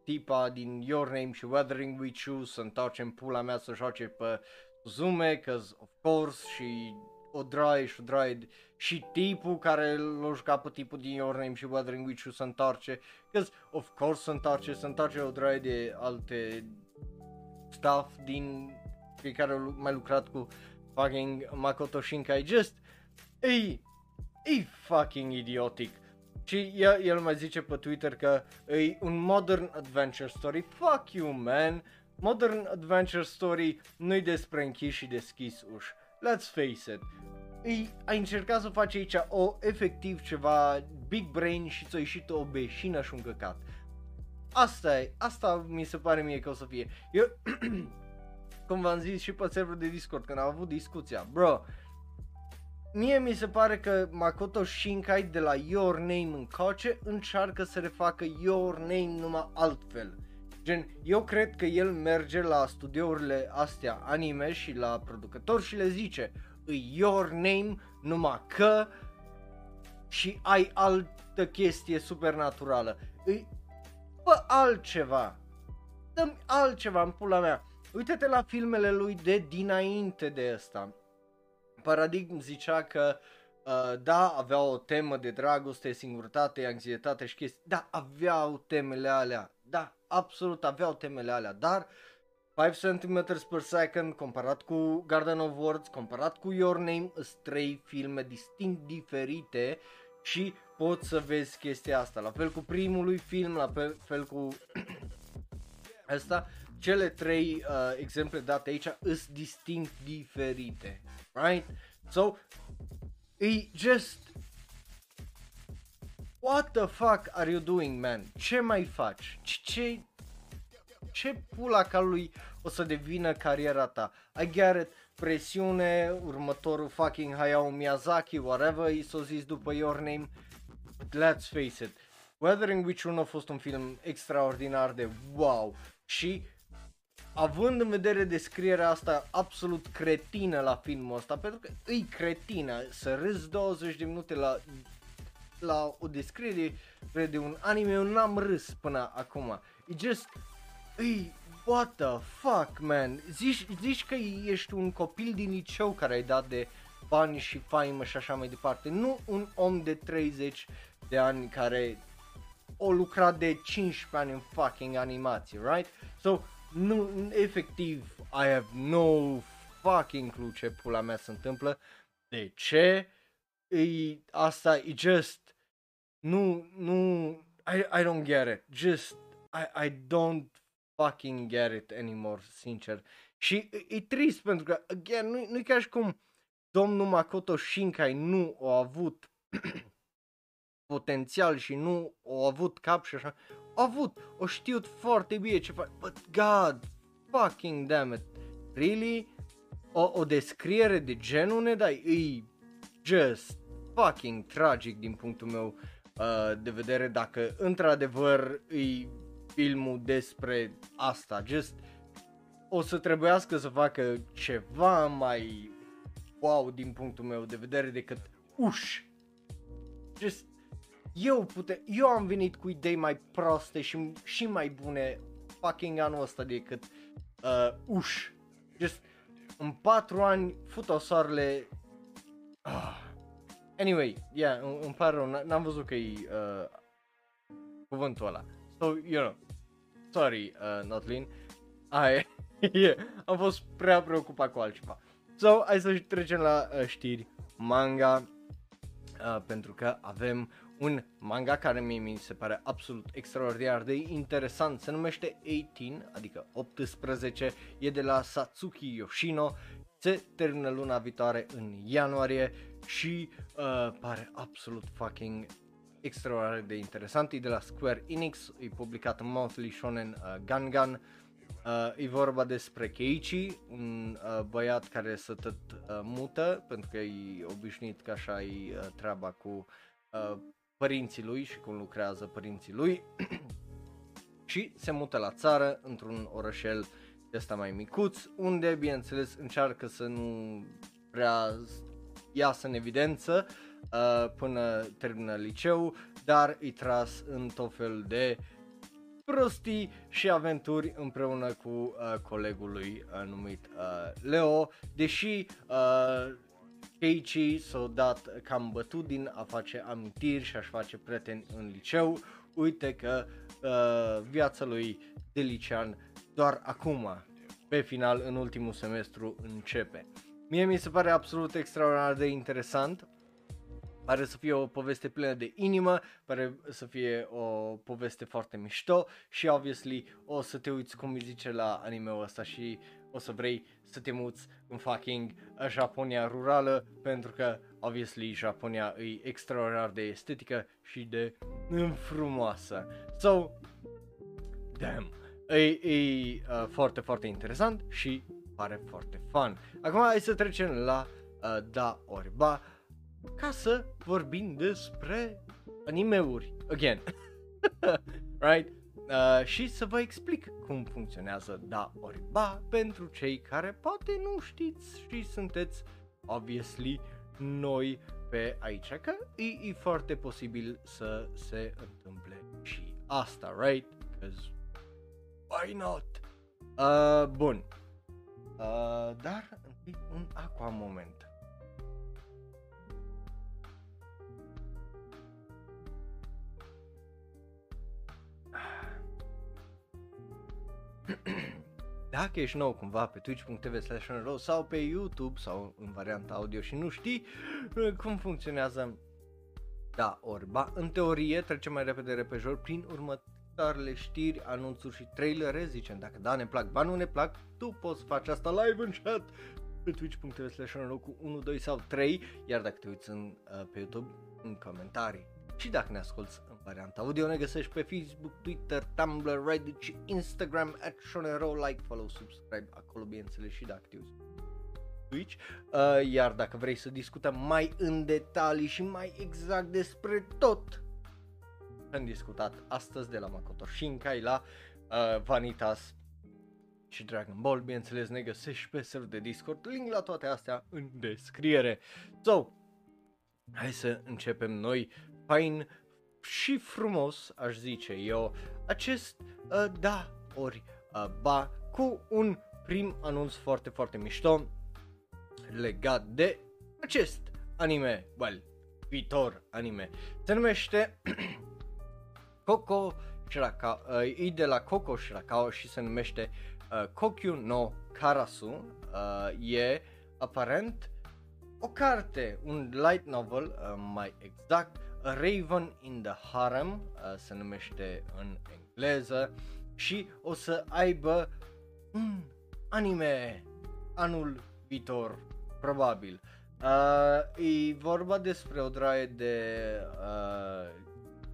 tipa din Your Name și Weathering With You să întoarce în pula mea să joace pe Suzume, cause of course, și o draie și tipul care l-a jucat pe tipul din Your Name și Weathering With You să întoarce, cause of course se întoarce o draie de alte stuff din fiecare au mai lucrat cu fucking Makoto Shinkai. Just e fucking idiotic. Și el mai zice pe Twitter că e un modern adventure story. Fuck you, man. Modern adventure story nu-i despre închis și deschis uși. Let's face it. Ai încercat să faci aici efectiv ceva big brain și ți-a ieșit o beșină și un căcat. Asta mi se pare mie că o să fie. Eu, cum v-am zis și pe serverul de Discord când am avut discuția, bro, mie mi se pare că Makoto Shinkai de la Your Name încoace încearcă să refacă Your Name numai altfel. Gen, eu cred că el merge la studiourile astea anime și la producători și le zice: îi Your Name numai că și ai altă chestie supernaturală. Fă altceva. Dă-mi altceva în pula mea. Uite-te la filmele lui de dinainte de ăsta. Paradigm zicea că da, avea o temă de dragoste, singurătate, anxietate și chestii. Da, aveau temele alea. Da, absolut aveau temele alea, dar 5 cm per second comparat cu Garden of Words, comparat cu Your Name, sunt 3 filme distinct diferite și poți să vezi chestia asta. La fel cu primului film, la fel cu asta, cele 3 exemple date aici sunt distinct diferite. Right? So, what the fuck are you doing, man? Ce mai faci? Ce pula calului o să devină cariera ta? I get it, presiune, următorul fucking Hayao Miyazaki, whatever i s-o zis după Your Name. But let's face it, Weathering With You a fost un film extraordinar de wow și având în vedere descrierea asta absolut cretină la filmul ăsta, pentru că e cretină să râzi 20 de minute la o descriere de un anime, eu n-am râs până acum. What the fuck, man? Zici că ești un copil din liceu care ai dat de bani și faimă și așa mai departe, nu un om de 30 de ani care o lucra de 15 ani în fucking animație, right? So, nu, efectiv, I have no fucking clue ce pula mea se întâmplă. De ce? Asta e just, nu, I don't get it. Just, I don't fucking get it anymore, sincer. Și e trist pentru că, again, nu-i ca și cum domnul Makoto Shinkai nu a avut potențial și nu a avut cap și așa. O știut foarte bine ce fac, but god fucking damn it, really? O descriere de genul ne dai? E just fucking tragic din punctul meu de vedere, dacă într-adevăr e filmul despre asta. Just o să trebuiască să facă ceva mai wow din punctul meu de vedere decât uș. Just eu am venit cu idei mai proaste și mai bune fucking anul ăsta decât uș. Just în 4 ani fut-o soarele. Anyway, yeah, îmi pare rău, n-am văzut că e cuvântul ăla. So, you know, sorry, Notlin, am fost prea preocupat cu altceva. So, hai să trecem la știri manga, pentru că avem un manga care mi se pare absolut extraordinar de interesant, se numește 18, adică 18, e de la Satsuki Yoshino, se termină luna viitoare în ianuarie și pare absolut fucking extraordinar de interesant, e de la Square Enix, e publicat în Monthly Shonen Gangan, e vorba despre Keiichi, un băiat care se tot mută, pentru că e obișnuit că așa e treaba cu părinții lui și cum lucrează părinții lui și se mută la țară într-un orășel de ăsta mai micuț, unde bineînțeles încearcă să nu prea iasă în evidență până termină liceu, dar îi tras în tot fel de prostii și aventuri împreună cu colegul lui numit Leo, deși Keiichi s-a dat cam bătut din a face amintiri și a-și face prieteni în liceu. Uite că viața lui de licean doar acum, pe final, în ultimul semestru, începe. Mie mi se pare absolut extraordinar de interesant, pare să fie o poveste plină de inimă, pare să fie o poveste foarte mișto și, obviously, o să te uiți, cum îi zice, la anime-ul ăsta și o să vrei să te muți în fucking Japonia rurală, pentru că, obviously, Japonia e extraordinar de estetică și de frumoasă. So, damn, e foarte, foarte interesant și pare foarte fun. Acum hai să trecem la da ori ba, ca să vorbim despre anime-uri, again, right? Și să vă explic cum funcționează da ori ba pentru cei care poate nu știți și sunteți, obviously, noi pe aici, că e foarte posibil să se întâmple și asta, right? Because why not? Bun, dar întâi un aqua moment. Dacă ești nou cumva pe twitch.tv/onero sau pe YouTube sau în varianta audio și nu știi cum funcționează da ori ba, în teorie trecem mai repejor prin următoarele știri, anunțuri și trailere, zicem dacă da ne plac, ba nu ne plac, tu poți face asta live în chat pe twitch.tv/onero cu 1, 2 sau 3, iar dacă te uiți pe YouTube, în comentarii. Și dacă ne asculti în varianta audio, ne găsești pe Facebook, Twitter, Tumblr, Reddit și Instagram @shonero, like, follow, subscribe, acolo bineînțeles și dacă te uiți Twitch. Iar dacă vrei să discutăm mai în detalii și mai exact despre tot am discutat astăzi, de la Makoto Shinkai la Vanitas și Dragon Ball, bineînțeles ne găsești pe serverul de Discord, link la toate astea în descriere. So, hai să începem noi fain și frumos, aș zice eu, acest da ori ba cu un prim anunț foarte, foarte mișto legat de acest anime, well, viitor anime. Se numește Coco Shrakao, e de la Coco Shrakao și se numește Kokyu no Karasu. E aparent o carte, un light novel, mai exact, A Raven in the Harem, se numește în engleză, și o să aibă un anime anul viitor, probabil. E vorba despre o draie de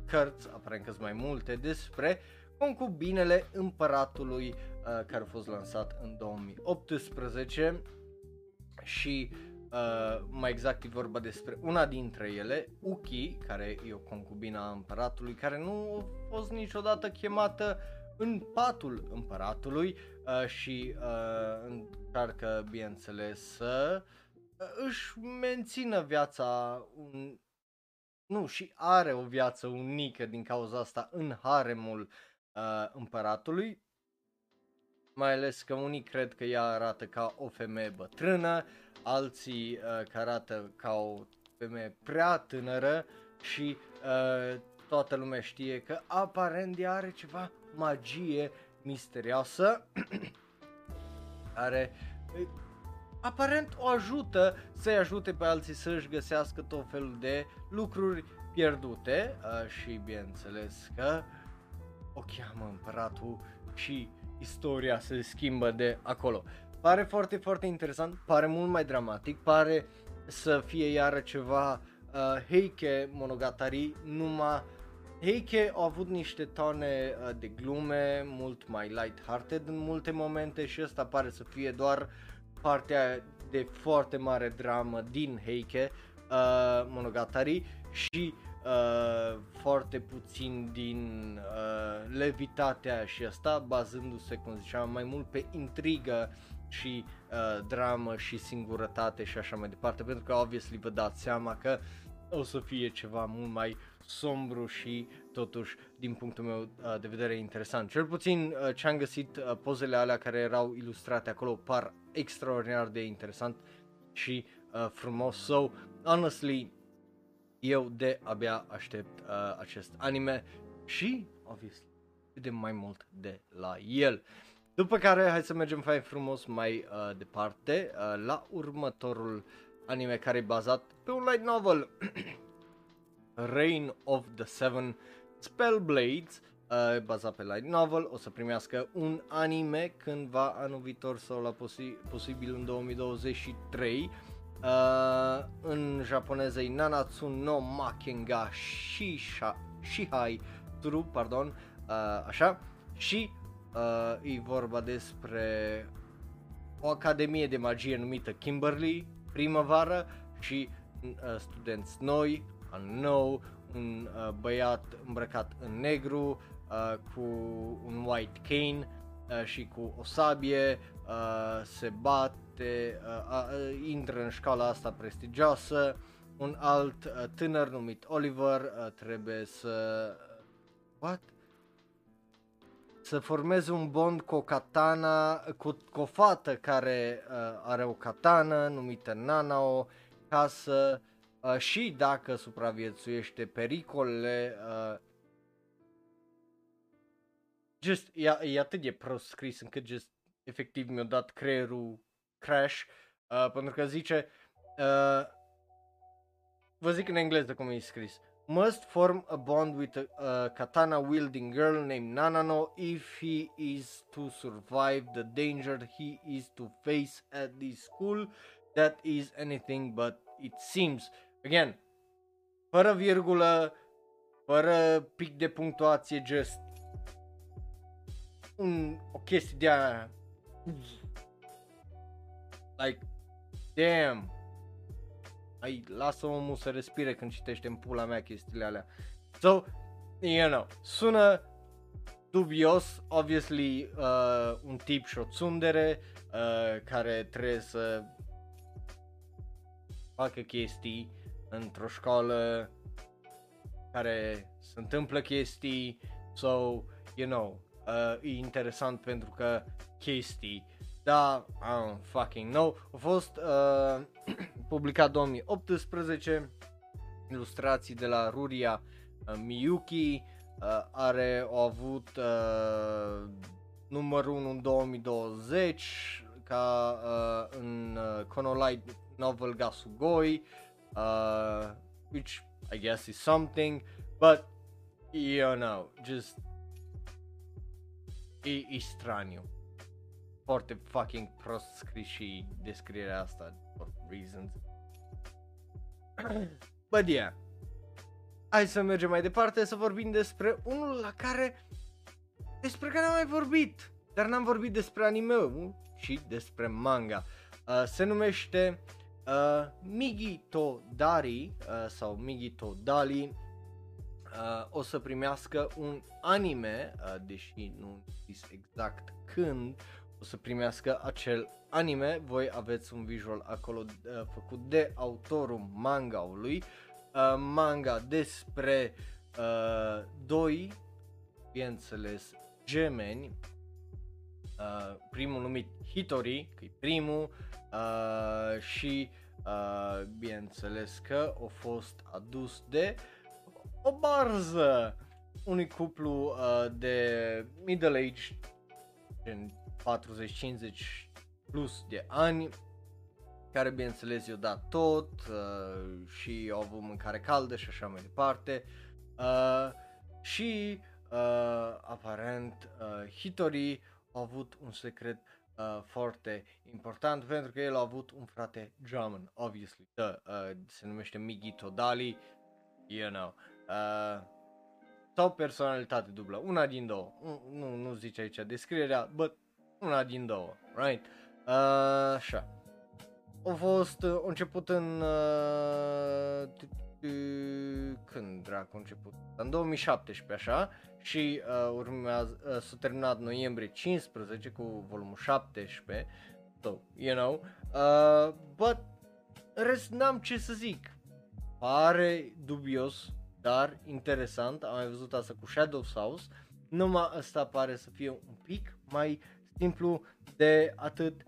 cărți, aparent că-s mai multe, despre concubinele împăratului, care a fost lansat în 2018 și mai exact e vorba despre una dintre ele, Uki, care e o concubină a împăratului, care nu a fost niciodată chemată în patul împăratului și încearcă, bineînțeles, să își mențină viața, și are o viață unică din cauza asta în haremul împăratului, mai ales că unii cred că ea arată ca o femeie bătrână, alții că arată ca o femeie prea tânără și toată lumea știe că aparent ea are ceva magie misterioasă care aparent o ajută să-i ajute pe alții să-și găsească tot felul de lucruri pierdute și bineînțeles că o cheamă împăratul și istoria se schimbă de acolo. Pare foarte, foarte interesant, pare mult mai dramatic, pare să fie iară ceva Heike Monogatari, numai Heike a avut niște tone de glume mult mai light-hearted în multe momente și ăsta pare să fie doar partea de foarte mare dramă din Heike Monogatari și foarte puțin din levitatea și asta, bazându-se, cum ziceam, mai mult pe intrigă și dramă și singurătate și așa mai departe, pentru că obviously vă dați seama că o să fie ceva mult mai sombru și totuși din punctul meu de vedere interesant. Cel puțin ce am găsit, pozele alea care erau ilustrate acolo par extraordinar de interesant și frumos. So, honestly, eu de abia aștept acest anime și, obviously, de mai mult de la el. După care, hai să mergem fain frumos mai departe la următorul anime care e bazat pe un light novel, Reign of the Seven Spellblades, bazat pe light novel, o să primească un anime cândva anul viitor sau la posibil în 2023. În japoneză e Nanatsu no Makenga Shihai Tru, pardon, așa, și e vorba despre o academie de magie numită Kimberly, primăvară, și studenți noi, an nou, un băiat îmbrăcat în negru cu un white cane și cu o sabie, se bate, intră în școala asta prestigioasă. Un alt tânăr numit Oliver trebuie să... What? Să formeze un bond cu o katana, cu o fată care are o katana numită Nanao, ca să... și dacă supraviețuiește pericolele... just, e atât de prost scris încât just, efectiv mi-a dat creierul crash, pentru că zice, vă zic în engleză cum e scris, must form a bond with a katana wielding girl named Nanano if he is to survive the danger he is to face at this school that is anything but it seems. Again, fără virgulă, fără pic de punctuație, just o chestie de aia, like, damn, ai, lasă omul să respire când citește în pula mea chestiile alea. So, you know, sună dubios, obviously, un tip și o tsundere care trebuie să facă chestii într-o școală care se întâmplă chestii, so, you know, e interesant pentru că chestii, da, I don't fucking know. A fost publicat 2018, ilustrații de la Ruria Miyuki, a avut numărul 1 în 2020 ca în Kono Light Novel Gasugoi, which I guess is something, but you know, just e straniu, foarte fucking prost scris și descrierea asta, for reasons. But yeah, hai să mergem mai departe să vorbim despre unul despre care am mai vorbit, dar n-am vorbit despre anime-ul, ci despre manga. Se numește Migi to Dali, sau Migi to Dali. O să primească un anime, deși nu știți exact când o să primească acel anime. Voi aveți un visual acolo făcut de autorul mangaului, manga despre doi, bineînțeles, gemeni, primul numit Hitori, că e primul, și bineînțeles că a fost adus de o barză, unui cuplu de middle age, în 40-50 plus de ani, care bineînțeles i-a dat tot și au avut mâncare caldă și așa mai departe, și aparent Hitori a avut un secret foarte important, pentru că el a avut un frate geamăn, obviously, se numește Migi to Dali, you know. Sau personalitate dublă, una din două, nu zice aici descrierea, but una din două, right? Așa, a început în când dracu a început, în 2017 așa, și urmează, s-a terminat noiembrie 15 cu volumul 17, so, you know, but în rest n-am ce să zic, pare dubios, dar interesant, am mai văzut asta cu Shadow's House, numai asta pare să fie un pic mai simplu de atât,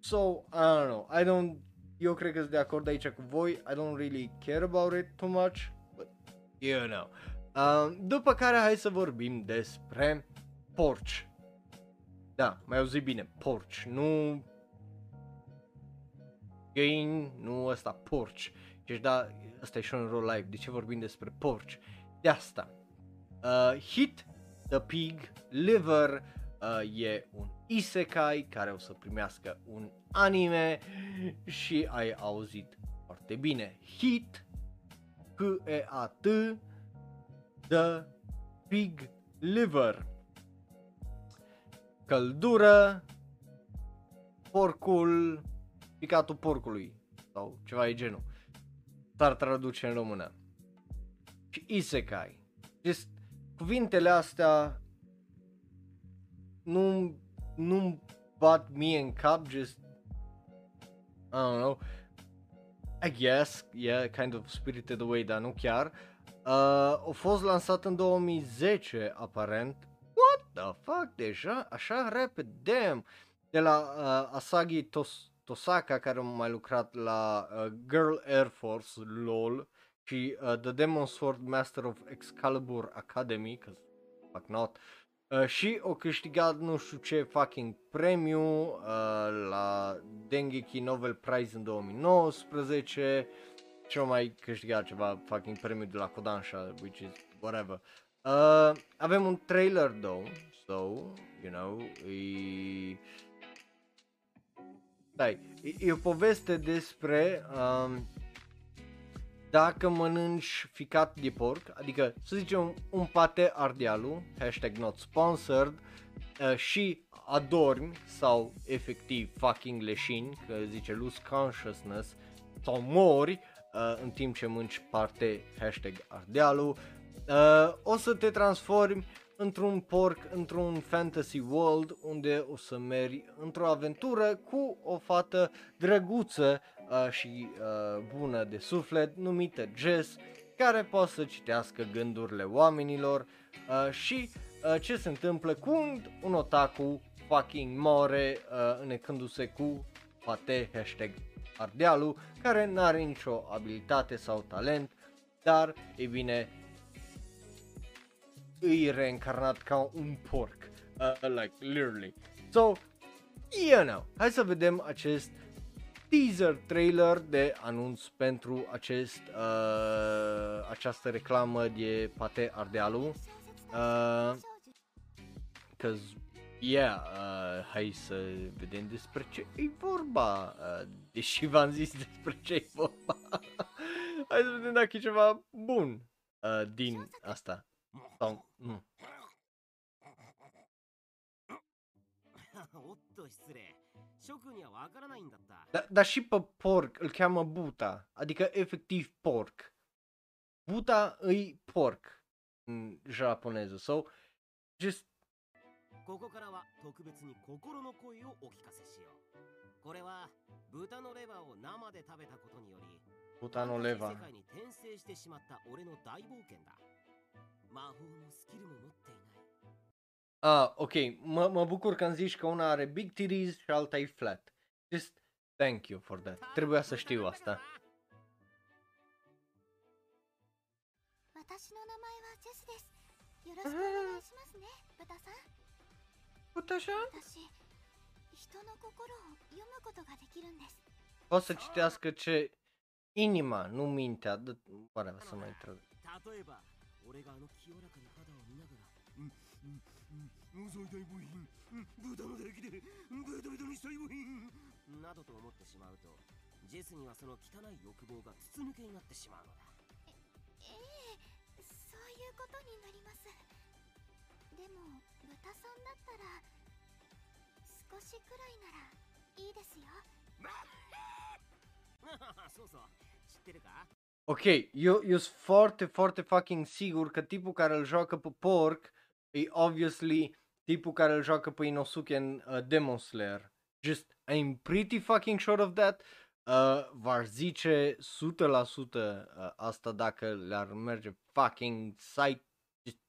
so, I don't know, eu cred că sunt de acord aici cu voi, I don't really care about it too much, but you know. După care hai să vorbim despre porci. Da, mai auzi bine, porci, nu găini, nu ăsta, porci. Deci da, ăsta e și în real life, de ce vorbim despre porci? De asta. Heat the Pig Liver e un isekai care o să primească un anime și ai auzit foarte bine. Hit, H-E-A-T, The Pig Liver. Căldură, porcul, picatul porcului sau ceva de genul. S-ar traduce în română. Și isekai. Deci, cuvintele astea nu-mi bat mie în cap, just, I don't know, I guess, yeah, kind of spirited away, dar nu chiar. A fost lansat în 2010, aparent, what the fuck, deja, așa repede, damn, de la Asagi Tosaka, care a mai lucrat la Girl Air Force, lol, și The Demon Sword Master of Excalibur Academy, cause fuck not. Și o câștigat nu știu ce fucking premiu la Dengeki Novel Prize în 2019 și o mai câștigat ceva fucking premiu de la Kodansha, which is whatever. Avem un trailer though, so, you know, e o poveste despre dacă mănânci ficat de porc, adică să zicem un pate ardealu, hashtag not sponsored, și adormi sau efectiv fucking leșini, că zice lose consciousness, sau mori în timp ce mânci parte hashtag ardealu, o să te transformi într-un porc, într-un fantasy world unde o să mergi într-o aventură cu o fată drăguță și bună de suflet numită Jess, care poate să citească gândurile oamenilor și ce se întâmplă când un otaku fucking moare înecându-se cu fate hashtag ardealu, care n-are nicio abilitate sau talent, dar e bine îi reîncarnat ca un porc, like literally. So, you know, hai să vedem acest teaser trailer de anunț pentru acest, această reclamă de pate ardealu, cause, yeah, hai să vedem despre ce e vorba, deși v-am zis despre ce e vorba. Hai să vedem dacă e ceva bun din asta. Sau, nu. Dar și pe porc îl cheamă buta, adică efectiv porc. Buta îi porc în japoneză, so, just... Buta no leva. 魔法のスキルも持っていない. Ah, ok, mă bucur că îmi zici că una are big titties și alta e flat. Just thank you for that. Trebuia să știu asta. Pot să citească ce inima, nu mintea, dă părerea să mai trăd. Ok, eu sunt foarte, foarte fucking sigur că tipul care îl joacă pe Pork e obviously tipul care îl joacă pe Inosuke în Demon Slayer. Just, I'm pretty fucking sure of that. V-ar zice 100% asta dacă le-ar merge fucking site, just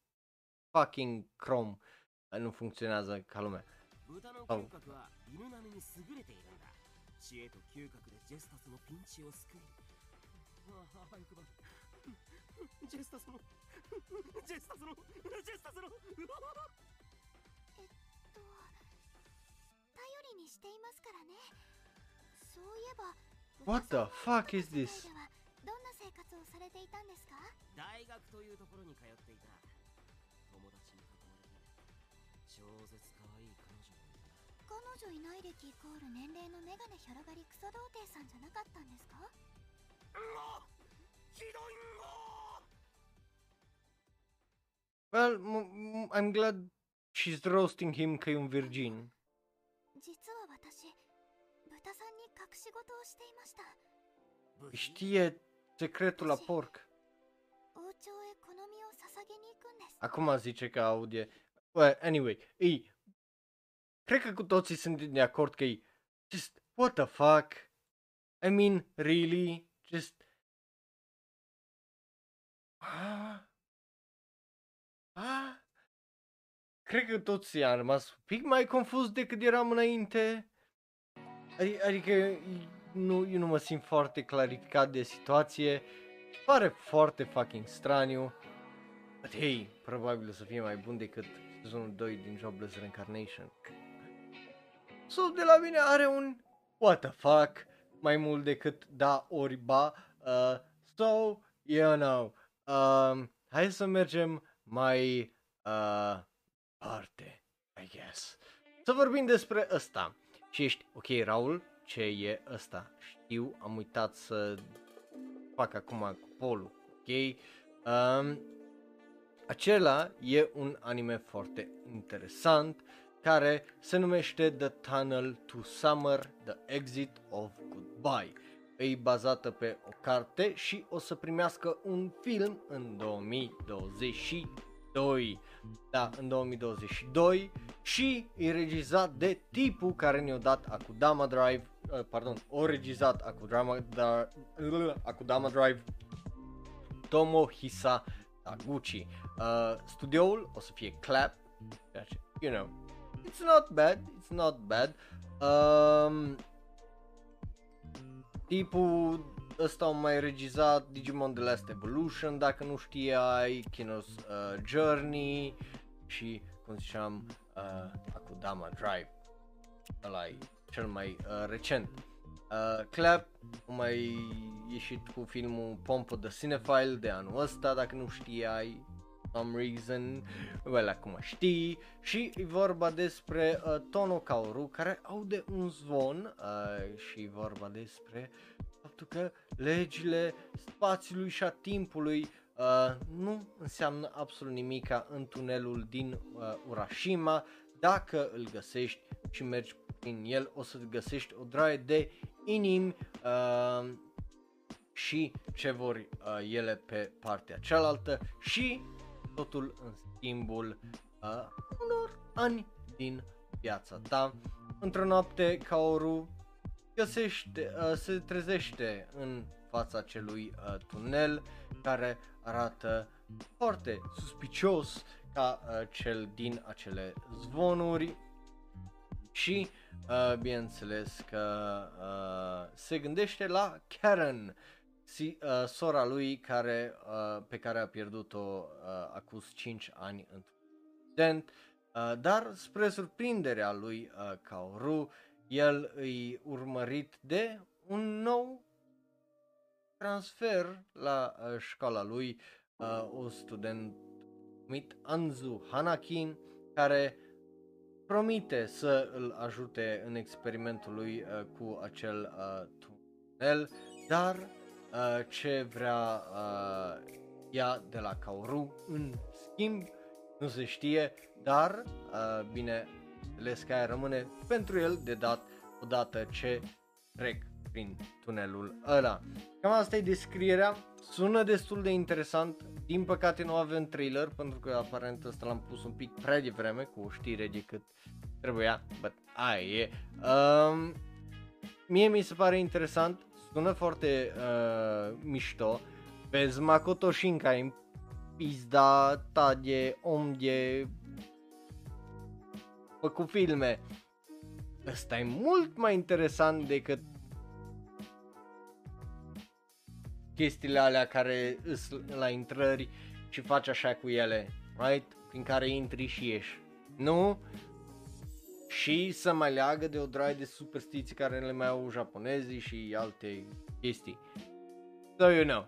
fucking Chrome. Nu funcționează ca lumea. Oh. What the fuck is this? Well, I'm glad she's roasting him că e un virgin. Știe secretul la Porc. Acum zice că aude. Well, anyway, cred că cu toții sunt de acord că e just what the fuck. I mean, really, just cred că toți am rămas un pic mai confuz decât eram înainte. Adică eu nu mă simt foarte clarificat de situație. Pare foarte fucking straniu. But hey, probabil o să fie mai bun decât sezonul 2 din Jobless Reincarnation. So, de la mine are un what the fuck mai mult decât da ori ba. So, you know, hai să mergem mai parte, I guess. Să vorbim despre ăsta. Și ești, ok Raul, ce e ăsta? Știu, am uitat să fac acum cu polul, ok? Acela e un anime foarte interesant care se numește The Tunnel to Summer, The Exit of Goodbye. E bazată pe o carte și o să primească un film în 2022. Da, în 2022 și e regizat de tipul care ne-a dat Akudama Drive, Akudama Drive, Tomohisa Taguchi. Studioul o să fie Clap, you know, it's not bad. Tipul ăsta au mai regizat Digimon The Last Evolution, dacă nu știai, Kino's Journey și, cum ziceam, Akudama Drive. Ăla-i cel mai recent. Clap a mai ieșit cu filmul Pompo of the Cinephile de anul ăsta, dacă nu știai, some reason, well, acum știi. Și e vorba despre Tonokaoru care aude un zvon și e vorba despre faptul că legile spațiului și a timpului nu înseamnă absolut nimica în tunelul din Urashima. Dacă îl găsești și mergi prin el, o să găsești o draie de inimi și ce vor ele pe partea cealaltă și totul în schimbul unor ani din viața ta. Într-o noapte, Kaoru se trezește în fața acelui tunel care arată foarte suspicios ca cel din acele zvonuri și bineînțeles că se gândește la Karen, sora lui pe care a pierdut-o acus 5 ani într-un accident, dar spre surprinderea lui Kaoru, el îi urmărit de un nou transfer la școala lui, un student numit Anzu Hanakin, care promite să îl ajute în experimentul lui cu acel tunel, dar ce vrea ea de la Kaoru în schimb nu se știe, dar bine, Lescaia rămâne pentru el de dat odată ce trec prin tunelul ăla. Cam asta e descrierea, sună destul de interesant, din păcate nu avem trailer pentru că aparent ăsta l-am pus un pic prea devreme cu o știre decât trebuia, but aia e. Mie mi se pare interesant, sună foarte mișto, vezi Makoto Shinkai în pizda ta de om de făcut filme. Ăsta e mult mai interesant decât chestiile alea care îs la intrări și faci așa cu ele, right? Prin care intri și ieși, nu? Și să mai leagă de o draie de superstiții care le mai au japonezii și alte chestii. So you know,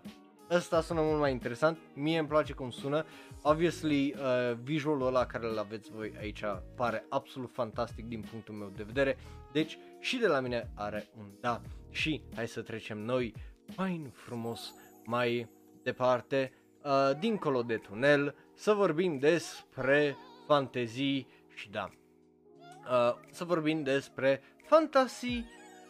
ăsta sună mult mai interesant, mie îmi place cum sună. Obviously, visualul ăla care îl aveți voi aici pare absolut fantastic din punctul meu de vedere. Deci și de la mine are un da. Și hai să trecem noi mai frumos mai departe, dincolo de tunel, să vorbim despre fantezii și da, să vorbim despre Fantasy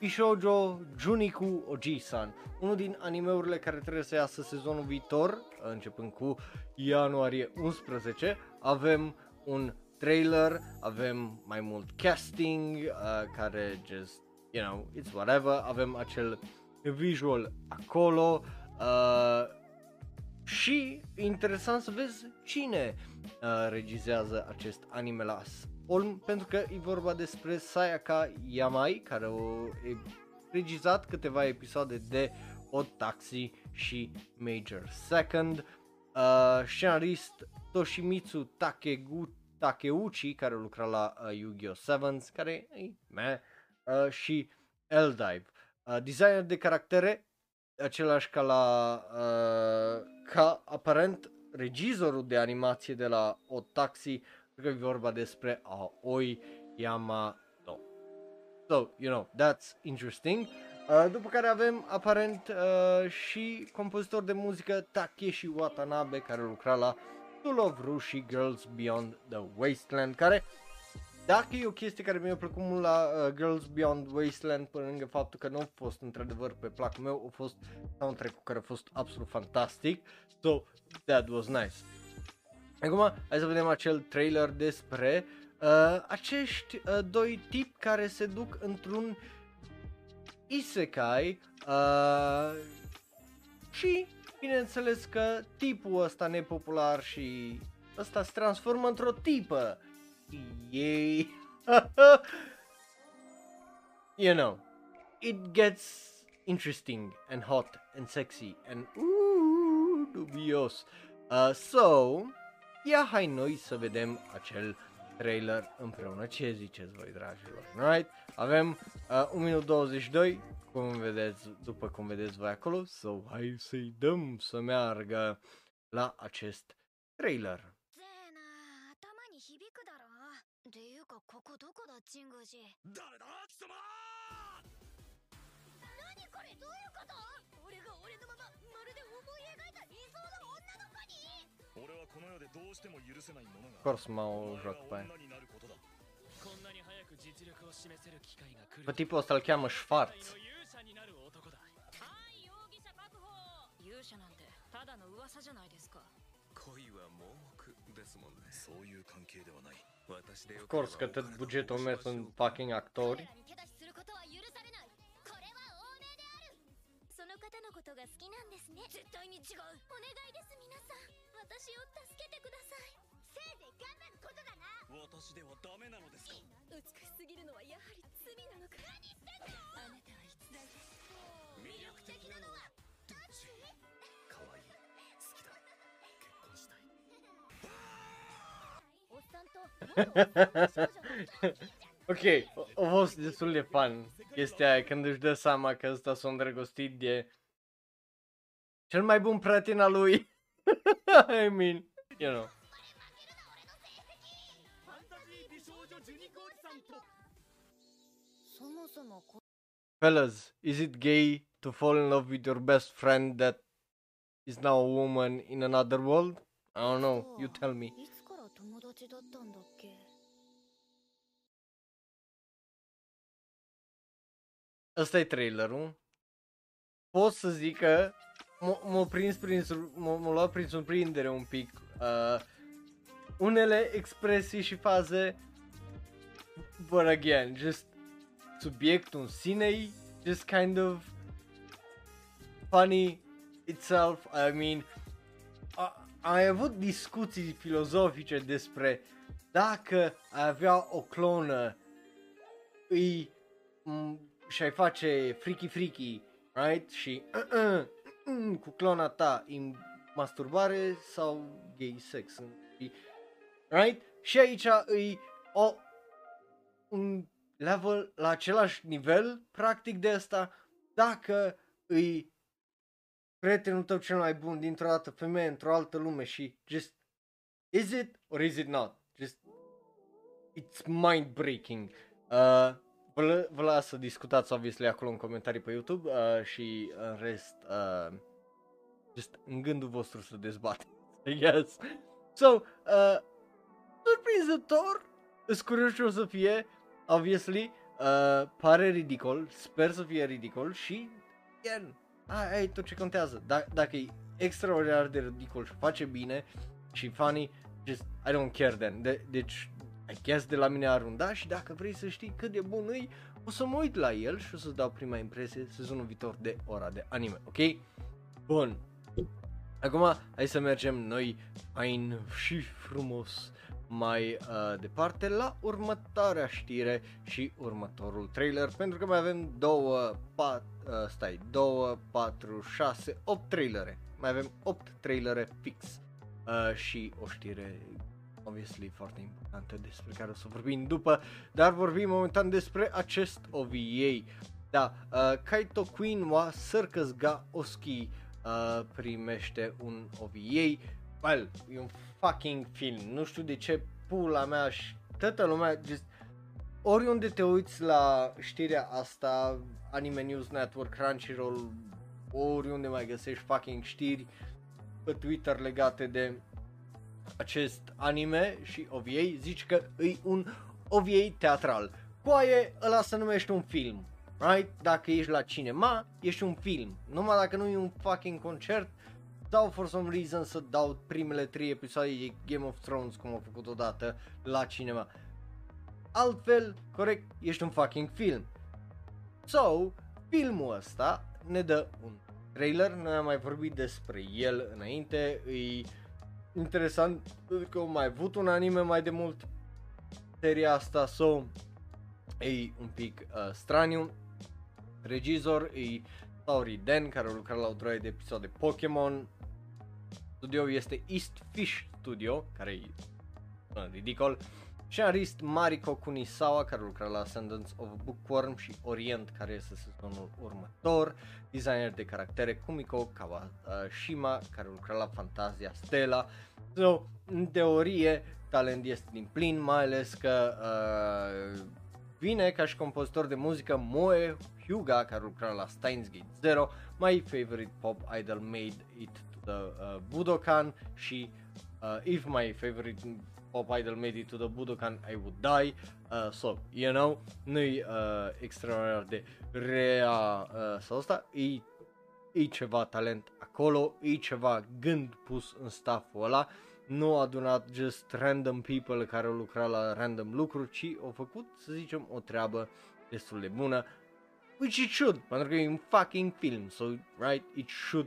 Shoujo Juniku Oji-san, unul din animeurile care trebuie să iasă sezonul viitor, începând cu ianuarie 11, avem un trailer, avem mai mult casting, care just, you know, it's whatever, avem acel visual acolo, și interesant să vezi cine regizează acest anime la Olm, pentru că e vorba despre Sayaka Yamai, care a regizat câteva episoade de O Taxi și Major Second, scenarist Toshimitsu Takeuchi, care lucra la Yu-Gi-Oh! Sevens, care e meh, și L-Dive. Designer de caractere, același ca la, ca aparent regizorul de animație de la O Taxi, că e vorba despre Aoi Yamato. So, you know, that's interesting. După care avem aparent și compozitor de muzică Takeshi Watanabe, care lucra la School of Rock și Girls Beyond the Wasteland, care, dacă e o chestie care mi-a plăcut mult la Girls Beyond Wasteland, până lângă faptul că nu a fost într-adevăr pe placul meu, a fost soundtrack-ul care a fost absolut fantastic. So, that was nice. Acum, hai să vedem acel trailer despre acești doi tipi care se duc într-un isekai și, bineînțeles că tipul ăsta nepopular și ăsta se transformă într-o tipă. Yay! You know, it gets interesting and hot and sexy and dubios. So... ia hai noi să vedem acel trailer împreună, ce ziceți voi, dragilor, right? Avem 1 minut 22, cum vedeți, după cum vedeți voi acolo, so hai să-i dăm să meargă la acest trailer. Course, m-au joc pe aia. Bă, tipul ăsta îl cheamă Schwarz. Of course, că tot bugetul meu sunt fucking actori. Ok, a fost destul de fun chestia aia când își dă seama că ăsta s-a îndrăgostit de cel mai bun prieten al lui. I mean, you know. Fellas, is it gay to fall in love with your best friend that is now a woman in another world? I don't know, you tell me. Asta e trailerul. pot să zic că m-a luat prin surprindere un pic unele expresii și faze, but again, just subiectul în sine, just kind of funny itself. I mean, am avut discuții filozofice despre dacă ai avea o clonă și ai face friki, right? Și cu clona ta în masturbare sau gay sex, right? Și aici îi o un level la același nivel practic de asta, dacă îi prietenul tău cel mai bun dintr-o dată femeie într-o altă lume și just is it or is it not? Just it's mind breaking. Vă las să discutați obviously acolo în comentarii pe YouTube și în rest just în gândul vostru să dezbateți, I guess. So, surprinzător, îs curios ce o să fie, obviously, pare ridicol, sper să fie ridicol și again, aia e tot ce contează. Dacă e extraordinar de ridicol și face bine și funny, just I don't care then. Deci, I guess de la mine arunda și dacă vrei să știi cât de bun e, o să mă uit la el și o să-ți dau prima impresie sezonul viitor de Ora de Anime, ok? Bun, acum hai să mergem noi fain și frumos mai departe la următoarea știre și următorul trailer, pentru că mai avem 2, 4, 6, 8 trailere, mai avem 8 trailere fix și o știre obviously foarte importantă despre care o să vorbim după, dar vorbim momentan despre acest OVA. Da, Kaito Queen wa Circus ga Oski primește un OVA. Well, e un fucking film, nu știu de ce pula mea și toată lumea, just, oriunde te uiți la știrea asta, Anime News Network, Crunchyroll, oriunde mai găsești fucking știri pe Twitter legate de acest anime și OVA, zici că e un OVA teatral. Coaie, ăla se numește un film, right? Dacă ești la cinema, ești un film, numai dacă nu e un fucking concert, sau for some reason să dau primele 3 episoade de Game of Thrones cum au făcut odată la cinema. Altfel, corect, ești un fucking film. So, filmul ăsta ne dă un trailer, noi am mai vorbit despre el înainte, e interesant că am mai avut un anime mai de mult seria asta, so, e un pic straniu. Regizor e Saori Den, care a lucrat la o droaie de episoade Pokémon. Studioul este East Fish Studio, care e ridicol. Scenarist Mariko Kunisawa, care a lucrat la Ascendance of Bookworm și Orient, care este sezonul următor. Designer de caractere Kumiko Kawashima, care a lucrat la Fantasia Stella. So, în teorie, talent este din plin, mai ales că vine ca și compozitor de muzică Moe Hyuga, care lucra la Steins Gate 0, My Favorite Pop Idol Made It to the Budokan și If My Favorite Pop Idol Made It to the Budokan, I Would Die. So, you know, nu-i extraordinar de rea sau asta, e ceva talent acolo, e ceva gând pus în stafful ăla. Nu a adunat just random people care au lucrat la random lucruri, ci au făcut, să zicem, o treabă destul de bună. Which it should, pentru că e un fucking film, so, right, it should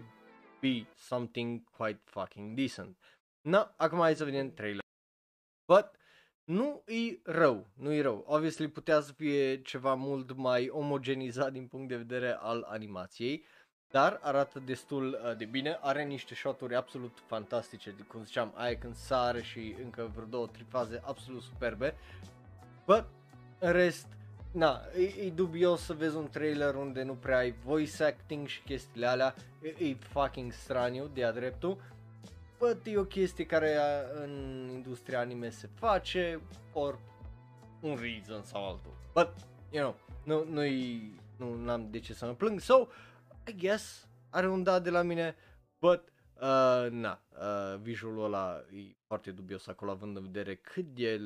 be something quite fucking decent. Na, acum hai să vedem trailer. But, nu e rău. Obviously, putea să fie ceva mult mai omogenizat din punct de vedere al animației, dar arată destul de bine, are niște shoturi absolut fantastice, cum ziceam, aia când sare și încă vreo 2-3 faze absolut superbe. But, în rest, na, e dubios să vezi un trailer unde nu prea ai voice acting și chestiile alea, e fucking straniu de-a dreptul. But, e o chestie care în industria anime se face, or un reason sau altul. But, you know, nu am de ce să mă plâng, so, I guess, are un da de la mine, but, visualul ăla e foarte dubios acolo, având în vedere cât de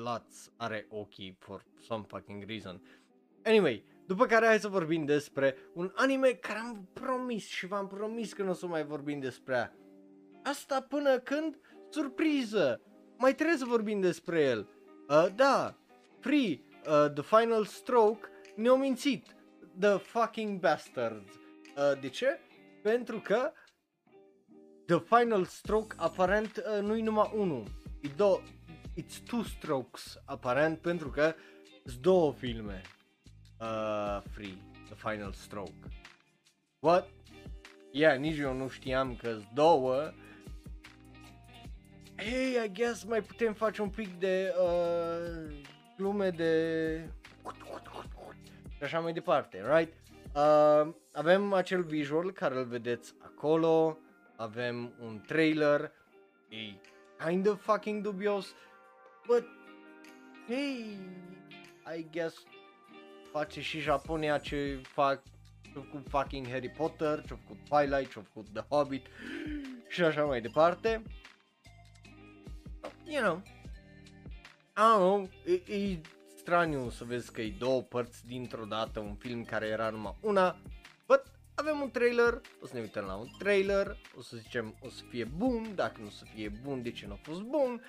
laț are ochii for some fucking reason. Anyway, După care hai să vorbim despre un anime care am promis și v-am promis că nu o să mai vorbim despre asta până când, surpriză, mai trebuie să vorbim despre el. Da, Free, The Final Stroke, ne-au mințit, the fucking bastards. De ce? Pentru că The Final Stroke aparent nu-i numai unul, it's two strokes aparent, pentru că sunt două filme. Free, The Final Stroke. What? Yeah, nici eu nu știam că-s două. Hey, I guess mai putem face un pic de glume de... și așa mai departe, right? Avem acel visual care îl vedeți acolo, avem un trailer, e kind of fucking dubios, but hey, I guess face și Japonia ce fac, ce-au făcut fucking Harry Potter, ce-au făcut Twilight, ce-au făcut The Hobbit și așa mai departe. You know, I don't know, e straniu să vezi că e două părți dintr-o dată, un film care era numai una, but avem un trailer, o să ne uităm la un trailer, o să zicem o să fie bun, dacă nu o să fie bun, de ce nu a fost bun,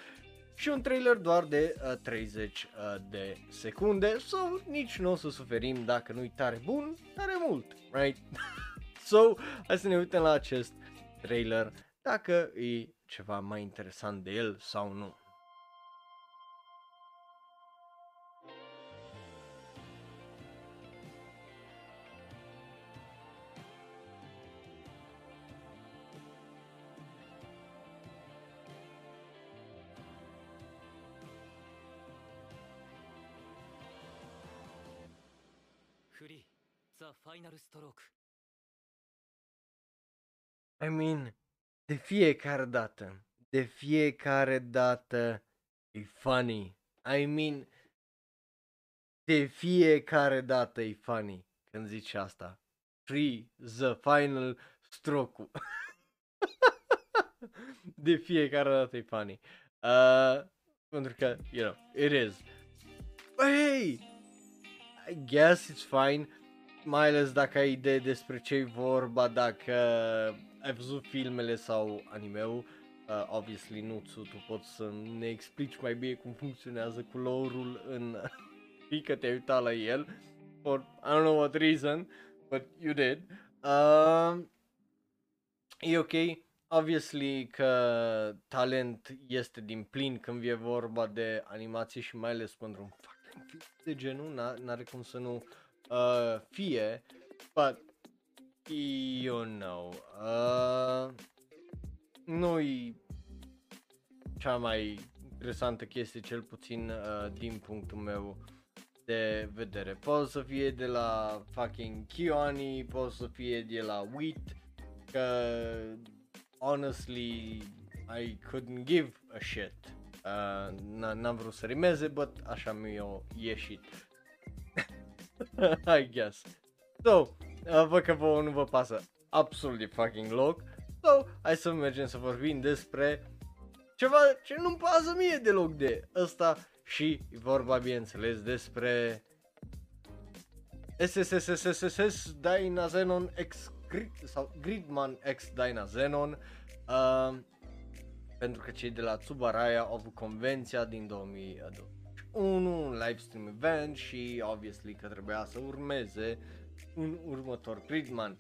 și un trailer doar de 30 de secunde, sau nici nu o să suferim dacă nu-i tare bun, tare mult, right? So, hai să ne uităm la acest trailer, dacă e ceva mai interesant de el sau nu. I mean, de fiecare dată e funny. I mean, de fiecare dată e funny când zici asta. Free the final stroke. De fiecare dată e funny. Pentru că, you know, it is. Hey! I guess it's fine. Mai ales dacă ai idee despre ce-i vorba, dacă ai văzut filmele sau anime-ul, obviously nu, tu poți să ne explici mai bine cum funcționează colorul în fică, te-ai uitat la el, for I don't know what reason, but you did. E ok, obviously că talent este din plin când e vorba de animație și mai ales pentru un fucking film de genul, n-are cum să nu... fie, but you know, nu-i cea mai interesantă chestie, cel puțin din punctul meu de vedere. Poate să fie de la fucking Kiyoani, poate să fie de la Wit, că honestly I couldn't give a shit, n-am vrut să rimeze, but așa mi-a ieșit. I guess. So, văd că vouă nu vă pasă absolut de fucking loc. So, hai să mergem să vorbim despre ceva ce nu-mi pasă mie deloc de ăsta. Și vorba, bineînțeles, despre SSSSSS Dainazenon X sau Gridman X Dainazenon. Pentru că cei de la Tsubaraya au avut convenția din 2002. Un livestream event și obviously că trebuia să urmeze un următor Gridman,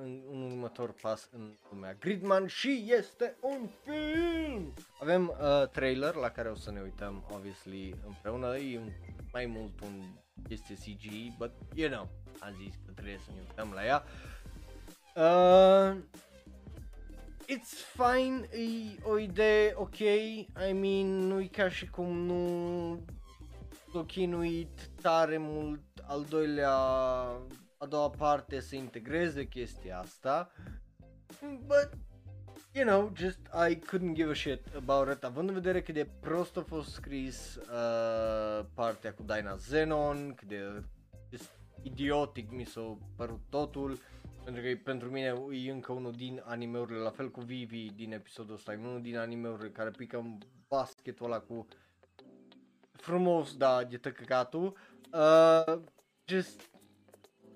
un următor pas în lumea Gridman și este un film! Avem trailer la care o să ne uităm obviously împreună, e mai mult un chestie CGI, but you know, am zis că trebuie să ne uităm la ea. It's fine, e o idee ok, I mean, nu-i ca și cum nu s-o chinuit tare mult a doua parte să integreze chestia asta, but, you know, just I couldn't give a shit about it, având în vedere cât de prost a fost scris partea cu Dainazenon, cât de idiotic mi s-a părut totul. Pentru că pentru mine e încă unul din animeurile, la fel cu Vivi din episodul ăsta, e unul din animeurile care pică în basketul ăla cu frumos, da, de tăcăcatul. just,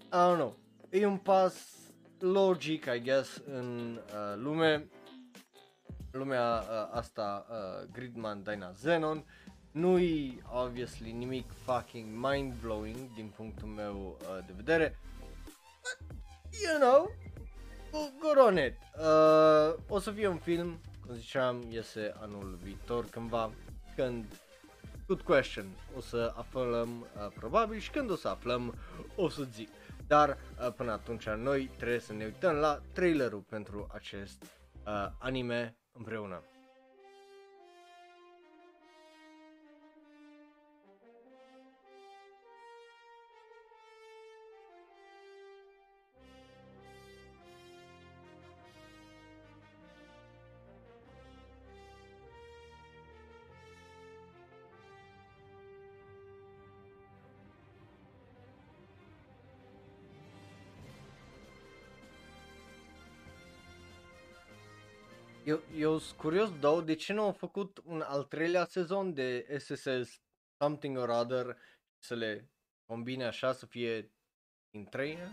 I don't know, e un pas logic, I guess, în lume. Lumea asta, Gridman, Dainazenon, nu-i, obviously, nimic fucking mind-blowing din punctul meu de vedere. But, you know, good on it. O să fie un film, cum ziceam, iese anul viitor cândva, când, good question, o să aflăm probabil, și când o să aflăm, o să zic. Dar până atunci noi trebuie să ne uităm la trailerul pentru acest anime împreună. Eu sunt curios, dar de ce nu au făcut un al treilea sezon de SSS something or other, să le combine așa, să fie din 3 ani?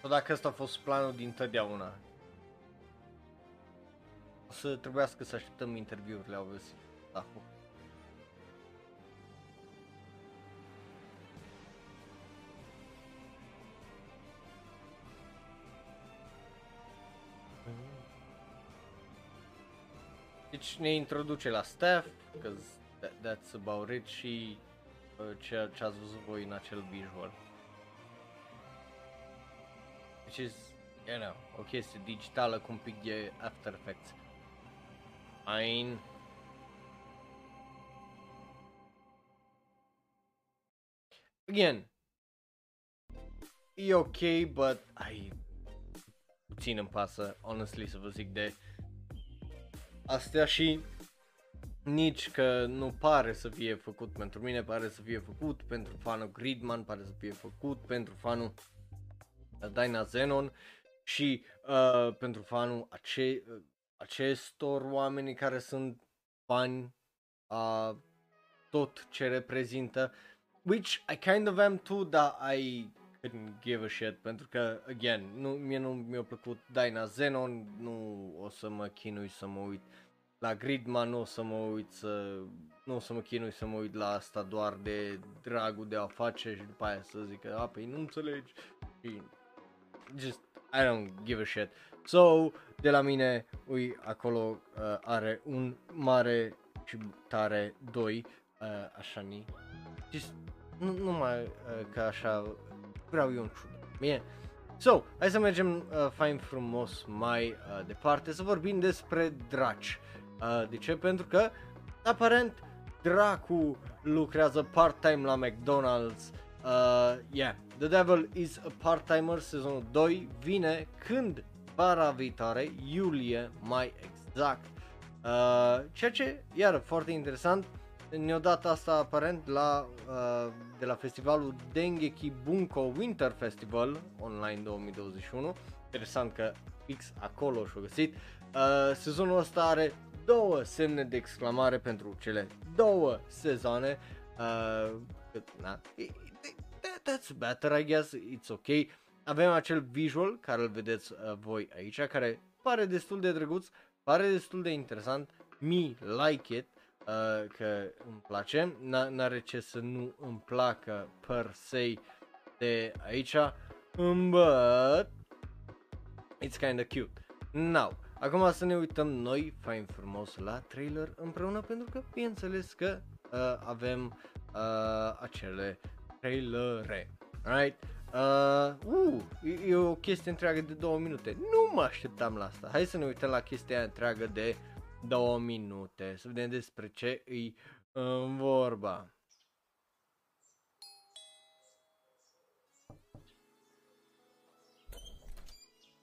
Sau dacă ăsta a fost planul din totdeauna? O să trebuiască să așteptăm interviurile, au văzut. Da. Deci ne introduce la staff, because that's about it, și ceea ce ați văzut voi în acel visual. Which is, you know, o chestie digitală cu un pic de After Effects. Fine. Again, e ok, but puțin îmi pasă, honestly, să vă zic de astea, și nici că nu pare să fie făcut pentru mine, pare să fie făcut pentru fanul Gridman, pare să fie făcut pentru fanul Dainazenon și pentru fanul acestor oameni care sunt fani a tot ce reprezintă, which I kind of am too, dar I couldn't give a shit, pentru că, again, mie nu mi-a plăcut Dainazenon, nu o să mă chinui să mă uit la Gridman, nu o să mă chinui să mă uit la asta doar de dragul de a face și după aia să zic că, păi nu înțelegi, și just, I don't give a shit. So, de la mine, acolo are un mare și tare 2, așa ni, just, numai că așa vreau eu un ciudă. Bine. So, hai să mergem fain frumos mai departe să vorbim despre draci. De ce? Pentru că aparent dracu lucrează part-time la McDonald's. Yeah, The Devil is a Part-Timer sezonul 2 vine când? Vara viitoare, iulie mai exact. Ceea ce, iar foarte interesant, ne-a dat asta aparent la, de la festivalul Dengeki Bunko Winter Festival online 2021. Interesant că fix acolo și-o găsit. Sezonul ăsta are 2 semne de exclamare pentru cele 2 sezoane. That's better, I guess, it's ok. Avem acel visual care îl vedeți voi aici, care pare destul de drăguț, pare destul de interesant, me like it. Că îmi place, n-are ce să nu îmi placă per se de aici, but it's kinda cute. Now, acum să ne uităm noi fain frumos la trailer împreună, pentru că bineînțeles că avem acele trailere, right? E o chestie întreagă de 2 minute, nu mă așteptam la asta. Hai să ne uităm la chestia întreagă de 2 minute, să vedem despre ce îi vorba.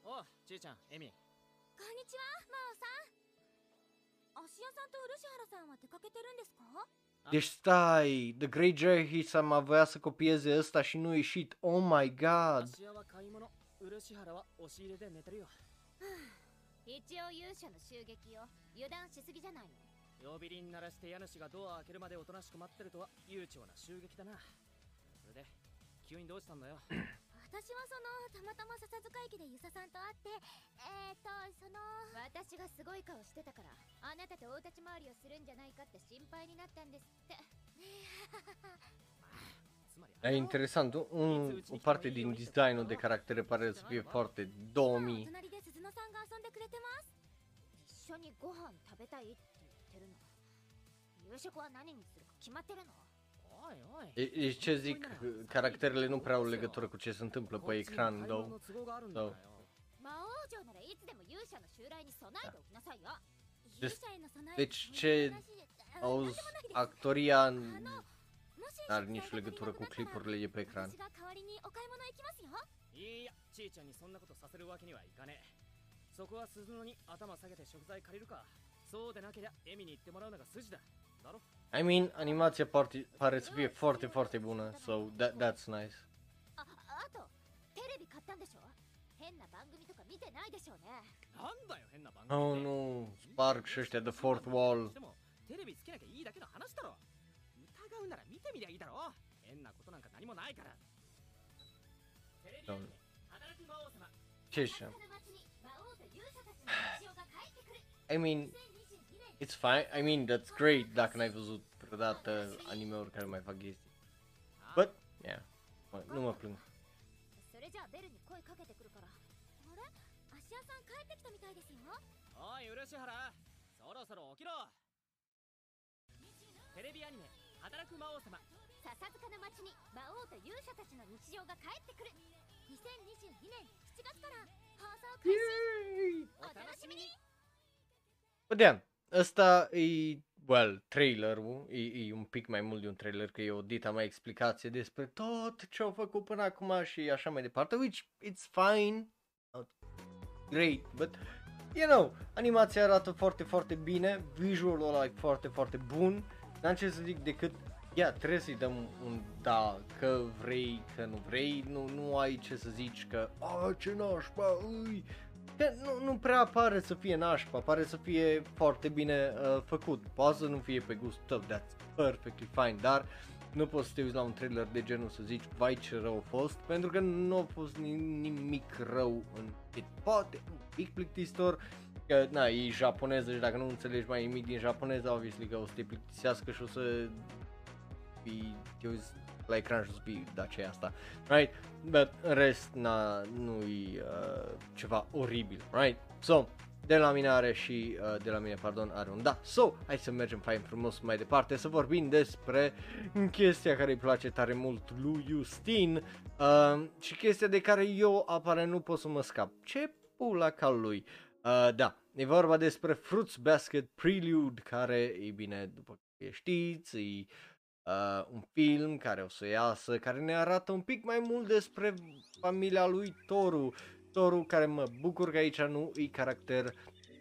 Oh, Chii-chan, Emi. Konnichiwa, Mao-san. Ashiya-san to Urushihara-san wa dekakete-ru desu ka? Deci stai, The Great Jaihisama voia să copieze ăsta și nu a ieșit. Oh my god. Ashiya wa kaimono, Urushihara wa oshire de neteru yo. 一応勇者の襲撃を油断しすぎじゃないの。呼び鈴鳴らして家主がドアを開けるまでおとなしく待ってるとは悠長な襲撃だな。それで急にどうしたんだよ。私はそのたまたま笹塚駅で遊佐さんと会ってその私がすごい顔してたからあなたと大立ち回りをするんじゃないかって心配になったんですって。È interessante, o parte din designul de caractere pare să fie foarte 2000. E ce zic, caracterele nu prea au legătură cu ce se întâmplă pe ecran, două. Deci ce auzi, actoria n-are nici legătură cu clipurile de pe ecran. I mean, animația pare să fie foarte, foarte bună, so that's nice. Oh, nu, sparg și ăștia the fourth wall. Ce-și-a? I mean, it's fine, I mean, that's great dacă n-ai văzut vreodată anime-uri care mai fac chestii. But, yeah, nu mă plâng. Vedeam, ăsta e, well, trailerul, e un pic mai mult de un trailer, că e o dita mai explicație despre tot ce au făcut până acum și așa mai departe, which it's fine, not great, but, you know, animația arată foarte, foarte bine, visualul ăla e foarte, foarte bun, n-am ce să zic decât, ia, trebuie să-i dăm un da, că vrei, că nu vrei, nu ai ce să zici că, a, ce nașpa, ui, că nu prea pare să fie nașpa, pare să fie foarte bine făcut, poate să nu fie pe gustul tău, that's perfectly fine, dar nu poți să te uiți la un trailer de genul să zici, vai ce rău a fost, pentru că nu a fost nimic rău în cât poate, un pic plictisitor, că na, e japoneză și dacă nu înțelegi mai nimic din japoneză, obviously că o să te plictisească și o să fii, te uiți la ecran și o să fii de aceea asta, right? But în rest, na, nu-i ceva oribil, right? So, de la mine are și, de la mine, pardon, are un da. So, hai să mergem fain frumos mai departe, să vorbim despre chestia care îi place tare mult lui Justin și chestia de care eu aparent nu pot să mă scap. Ce pula ca lui? Da, e vorba despre Fruits Basket Prelude, care, e bine, după cum știți, e un film care o să iasă, care ne arată un pic mai mult despre familia lui Toru. Toru, care mă bucur că aici nu e caracter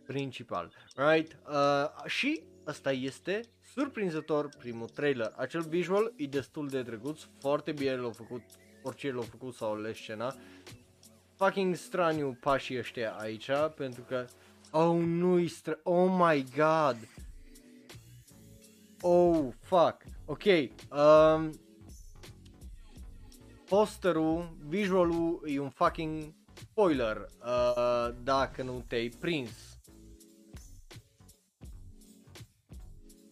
principal, right? Și asta este surprinzător primul trailer. Acel visual e destul de drăguț, foarte bine l-au făcut, orice l-au făcut sau ales scena. Fucking straniu pașii ăștia aici, pentru că, oh nu-i oh my god, oh fuck, ok, posterul, visualul e un fucking spoiler, dacă nu te-ai prins.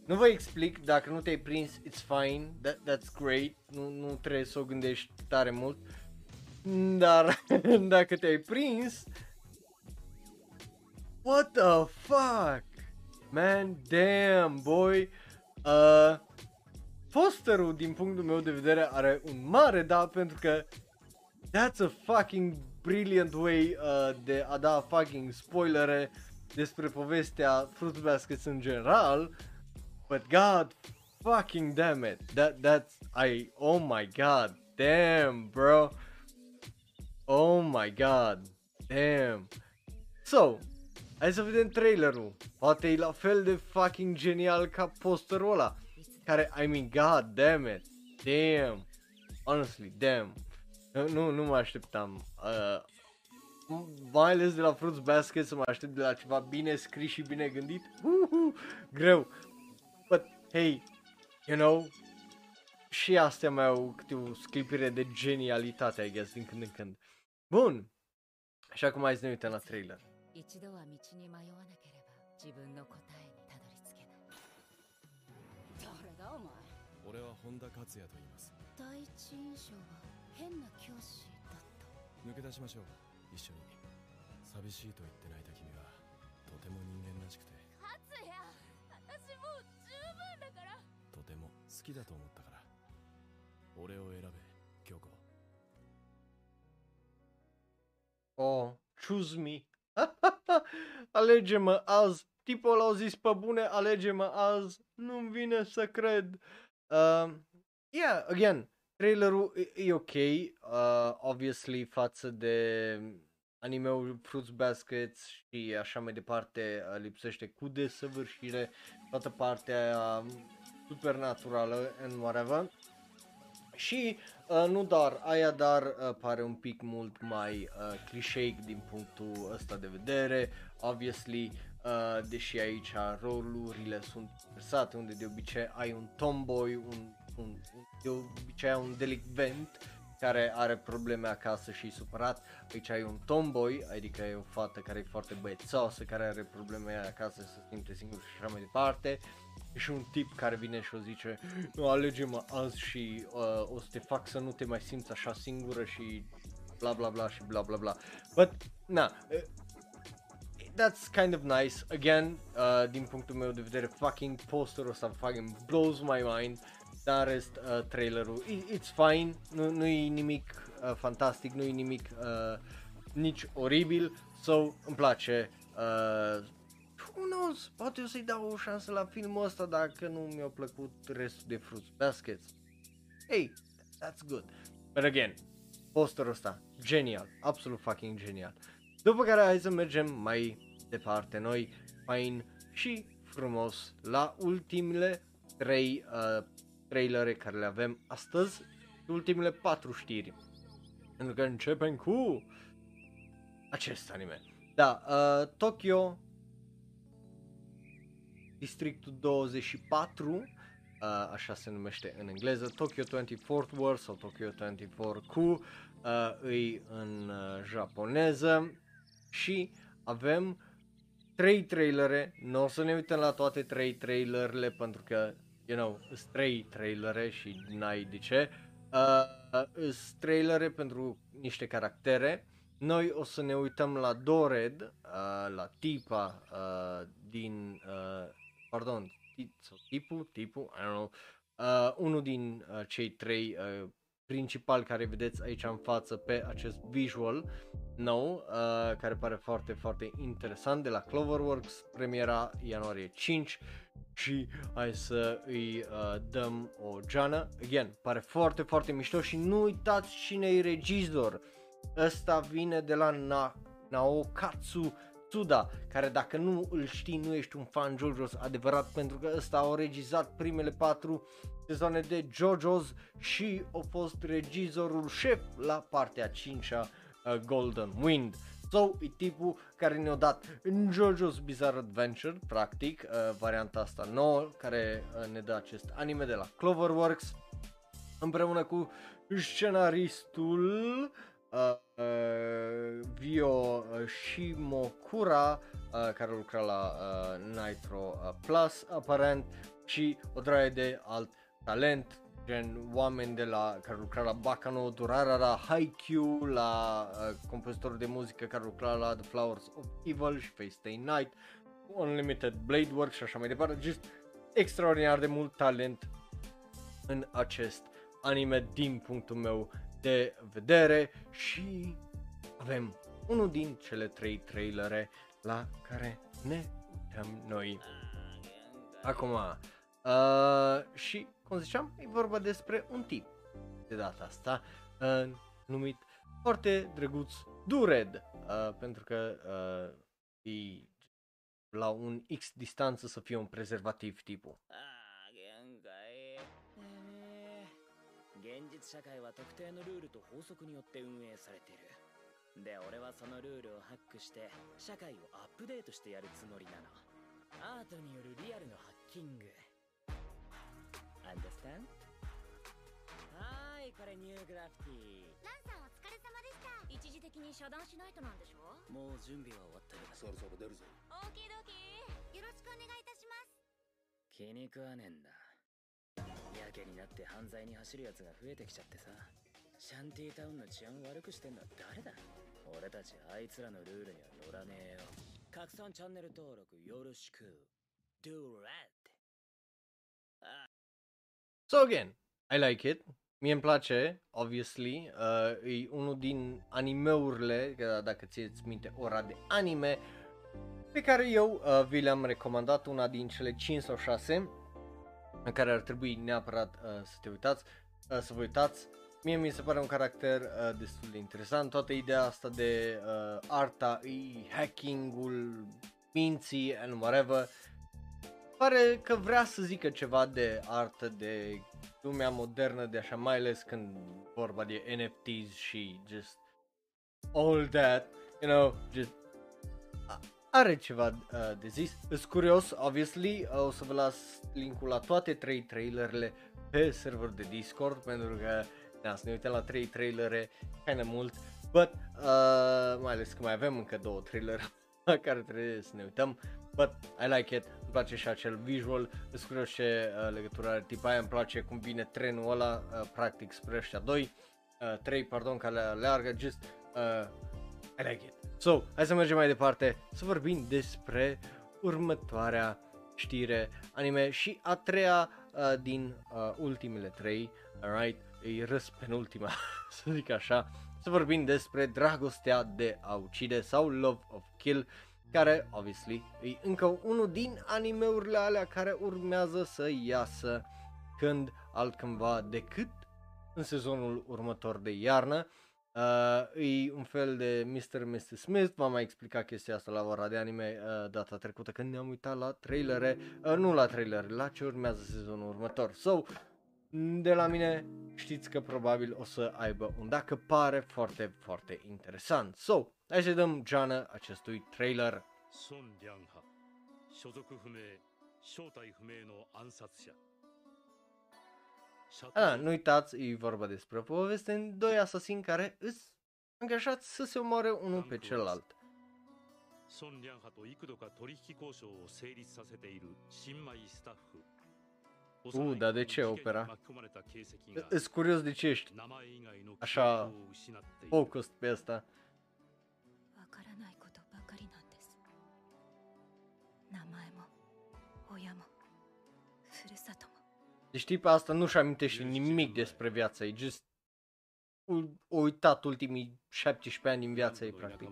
Nu vă explic, dacă nu te-ai prins, it's fine, that's great, nu trebuie să o gândești tare mult. Dar dacă te-ai prins, what the fuck, man, damn, boy, posterul din punctul meu de vedere are un mare da, pentru că that's a fucking brilliant way de a da fucking spoilere despre povestea Fruit Baskets în general, but god fucking damn it, that's oh my god, damn bro. Oh my god, damn. So, hai să vedem trailerul. Poate e la fel de fucking genial ca posterul ăla, care, I mean, god damn it, damn. Honestly, damn. Nu mă așteptam, mai ales de la Fruits Basket, să mă aștept de la ceva bine scris și bine gândit. Greu. But, hey, you know, și astea mai au câte o sclipire de genialitate, I guess, din când în când. Bun! Și acum hai să ne uităm la trailer. Oh, choose me. Alege-mă azi. Tipul l-au zis pe bune, alege-mă azi. Nu-mi vine să cred. Yeah, again, trailerul e ok, obviously față de anime-ul Fruits Basket și așa mai departe, lipsește cu desăvârșire toată partea supernaturală and whatever. Și nu doar aia, dar pare un pic mult mai clișeic din punctul ăsta de vedere, obviously, deși aici rolurile sunt versate, unde de obicei ai un tomboy, de obicei ai un delinvent care are probleme acasă și e supărat, aici ai un tomboy, adică e o fată care e foarte băiețoasă, care are probleme acasă, se simte singur și așa mai departe, și un tip care vine și o zice, nu, alege-mă azi și o să te fac să nu te mai simți așa singură și bla bla bla și bla bla bla. But, na, that's kind of nice. Again, din punctul meu de vedere, fucking posterul ăsta fucking blows my mind. Dar în rest, trailerul, it's fine, nu-i nimic fantastic, nu-i nimic nici oribil, so îmi place. Who knows, poate o să-i dau o șansă la filmul ăsta dacă nu mi-a plăcut restul de Fruits Basket. Hey, that's good. But again, posterul ăsta, genial, absolut fucking genial. După care hai să mergem mai departe noi, fain și frumos, la ultimele 3 trailere care le avem astăzi, ultimele 4 știri, pentru că începem cu acest anime. Da, Tokyo, districtul 24, așa se numește în engleză, Tokyo 24th Ward sau Tokyo 24Q, îi în japoneză, și avem 3 trailere. Nu o să ne uităm la toate 3 trailerele pentru că, you know, îs 3 trailere și n-ai de ce. Îs trailere pentru niște caractere. Noi o să ne uităm la Dored, la tipa din, pardon, tipul, I don't know, unul din cei 3 principali care vedeți aici în față pe acest visual nou, care pare foarte, foarte interesant, de la Cloverworks, premiera ianuarie 5. Și hai să îi dăm o geană. Again, pare foarte, foarte mișto și nu uitați cine-i regizor. Ăsta vine de la Naokatsu Tsuda, care dacă nu îl știi, nu ești un fan JoJo's adevărat, pentru că ăsta a regizat primele 4 sezoane de JoJo's și a fost regizorul șef la partea 5-a, Golden Wind. Sau e tipul care ne-a dat în JoJo's Bizarre Adventure, practic, varianta asta nouă, care ne dă acest anime de la Cloverworks, împreună cu scenaristul Vio Shimokura, care lucra la Nitro Plus, aparent, și o draie de alt talent, gen oameni de la, care lucra la Bacano, Durara, la Haikyuu, la compozitorul de muzică care lucra la The Flowers of Evil și Face Day Night, Unlimited Blade Works și așa mai departe. Just extraordinar de mult talent în acest anime din punctul meu de vedere, și avem unul din cele 3 trailere la care ne uităm noi acum. Și cum ziceam, e vorba despre un tip de data asta numit foarte drăguț Dured, pentru că e la un X distanță să fie un prezervativ tipul. 現実社会は特定のルールと法則によって運営されている。で、俺はそのルールをハックして社会をアップデートしてやるつもりなの。アートによるリアルのハッキング。Understand? からニューグラフィティ。ランさんお疲れ様でした。一時的に遮断しないとなんでしょう。もう準備は終わってる。そろそろ出るぞ。オーケードーキー。よろしくお願いいたします。気に食わねえんだ。やけになって犯罪に走るやつが増えてきちゃってさ。シャンティタウンの治安悪くしてんのは誰だ。俺たちあいつらのルールには乗らねえよ。拡散チャンネル登録よろしく。Do that. So again, I like it. Mie îmi place, obviously. E unul din animeurile, dacă țineți minte, ora de anime, pe care eu vi le-am recomandat, una din cele 5 sau 6, în care ar trebui neapărat să te uitați, să vă uitați. Mie mi se pare un caracter destul de interesant, toată ideea asta de arta, hacking-ul minții and whatever. Pare că vrea să zică ceva de artă, de lumea modernă, de așa, mai ales când vorba de NFTs și just all that, you know, just are ceva de zis. Sunt curios, obviously, o să vă las linkul la toate 3 trailerele pe server de Discord, pentru că să ne uităm la 3 trailere, kind of mult, but, mai ales că mai avem încă 2 trailere la care trebuie să ne uităm, but I like it. Îmi place și acel visual, îți curios ce legătura are tipa aia, îmi place cum vine trenul ăla, practic spre ăștia 3, pardon, care leargă, just, I like it. So, hai să mergem mai departe, să vorbim despre următoarea știre anime și a treia din ultimele 3, alright? E răspenultima, să zic așa, să vorbim despre Dragostea de a ucide sau Love of Kill, care, obviously, e încă unul din animeurile alea care urmează să iasă când altcândva decât în sezonul următor de iarnă. E un fel de Mr. Mr. Smith, v-am mai explicat chestia asta la ora de anime data trecută când ne-am uitat la trailere, nu la trailere, la ce urmează sezonul următor. So, de la mine știți că probabil o să aibă un dacă, pare foarte, foarte interesant. So, hai să dăm geană acestui trailer. Sun Liangha, shozoku fumei, shoutai fumei no ansatsuja. Da, nu uitați, e vorba despre poveste în 2 asasini care îți angajați să se omoare unul pe celălalt. Sun Liangha to ikudo ka torihiki koushou o seiritsu sasete iru shinmai staffu. Dar de ce opera? Ești curios de ce ești așa focus pe asta. Deci tipa asta nu-și amintește nimic despre viața ei, just o uitat ultimii 17 ani din viața ei, practic.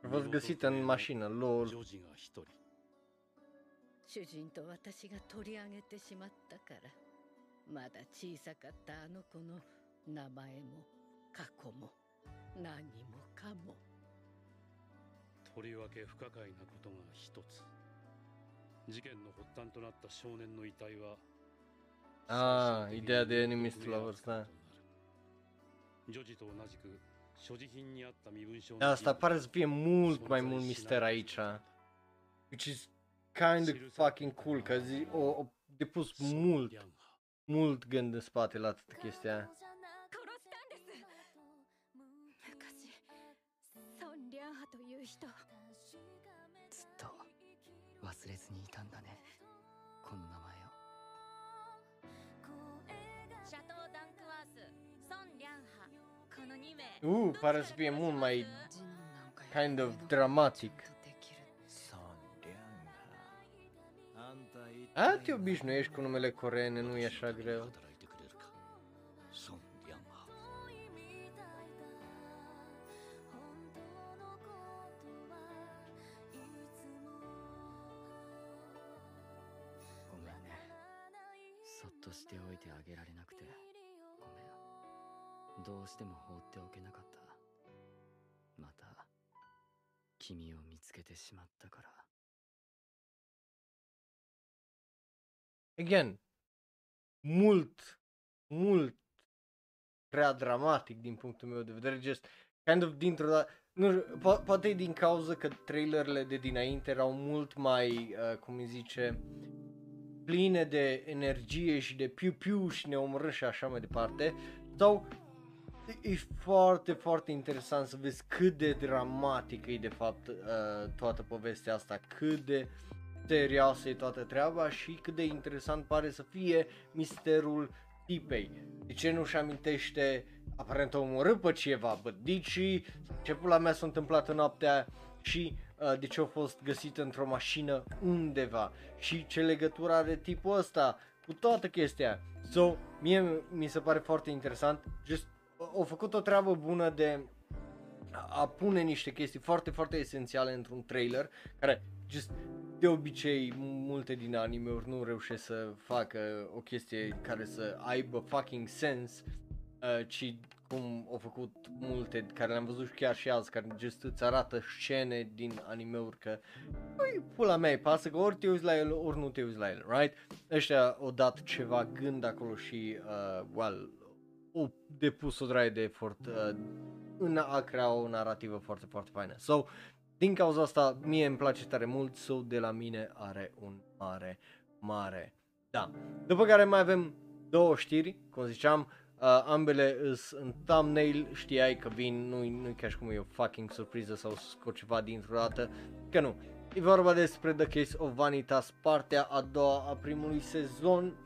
V-ați găsit în mașină, lol. Ah, ideea de enemistul la vârstă. Da, asta pare să fie mult mai mult mister aici, which is kind of fucking cool, că au depus mult gând în spate la toată chestia. Pare să fie mult mai kind of dramatic. Te obișnuiești cu numele coreene, nu e așa greu. Again, mult prea dramatic din punctul meu de vedere, just kind of dintr-o dată, Nu știu, poate din cauza că trailerele de dinainte erau mult mai, cum îi zice, pline de energie și de piu-piu și ne omorâm și așa mai departe. Sau e foarte, foarte interesant să vezi cât de dramatică e de fapt toată povestea asta, cât de serioasă e toată treaba și cât de interesant pare să fie misterul tipei. De ce nu-și amintește, aparent o omorât pe ceva, bădicii, ce pula mea s-a întâmplat în noaptea și de ce a fost găsită într-o mașină undeva și ce legătură are tipul ăsta cu toată chestia. So, mie mi se pare foarte interesant, just au făcut o treabă bună de a pune niște chestii foarte, foarte esențiale într-un trailer, care just de obicei multe din anime-uri nu reușesc să facă o chestie care să aibă fucking sens, ci cum au făcut multe care le-am văzut chiar și azi, care just îți arată scene din anime-uri că păi, pula mea îi pasă că ori te uiți la el, ori nu te uiți la el, right? Ăștia au dat ceva gând acolo și well, au depus o draie de efort în a crea o narrativă foarte, foarte faină. So, din cauza asta mie îmi place tare mult, so de la mine are un mare, mare da. După care mai avem două știri, cum ziceam, ambele îs în thumbnail, știai că vin, nu-i ca și cum e o fucking surpriză sau scot ceva dintr-o dată, că nu. E vorba despre The Case of Vanitas, partea a doua a primului sezon,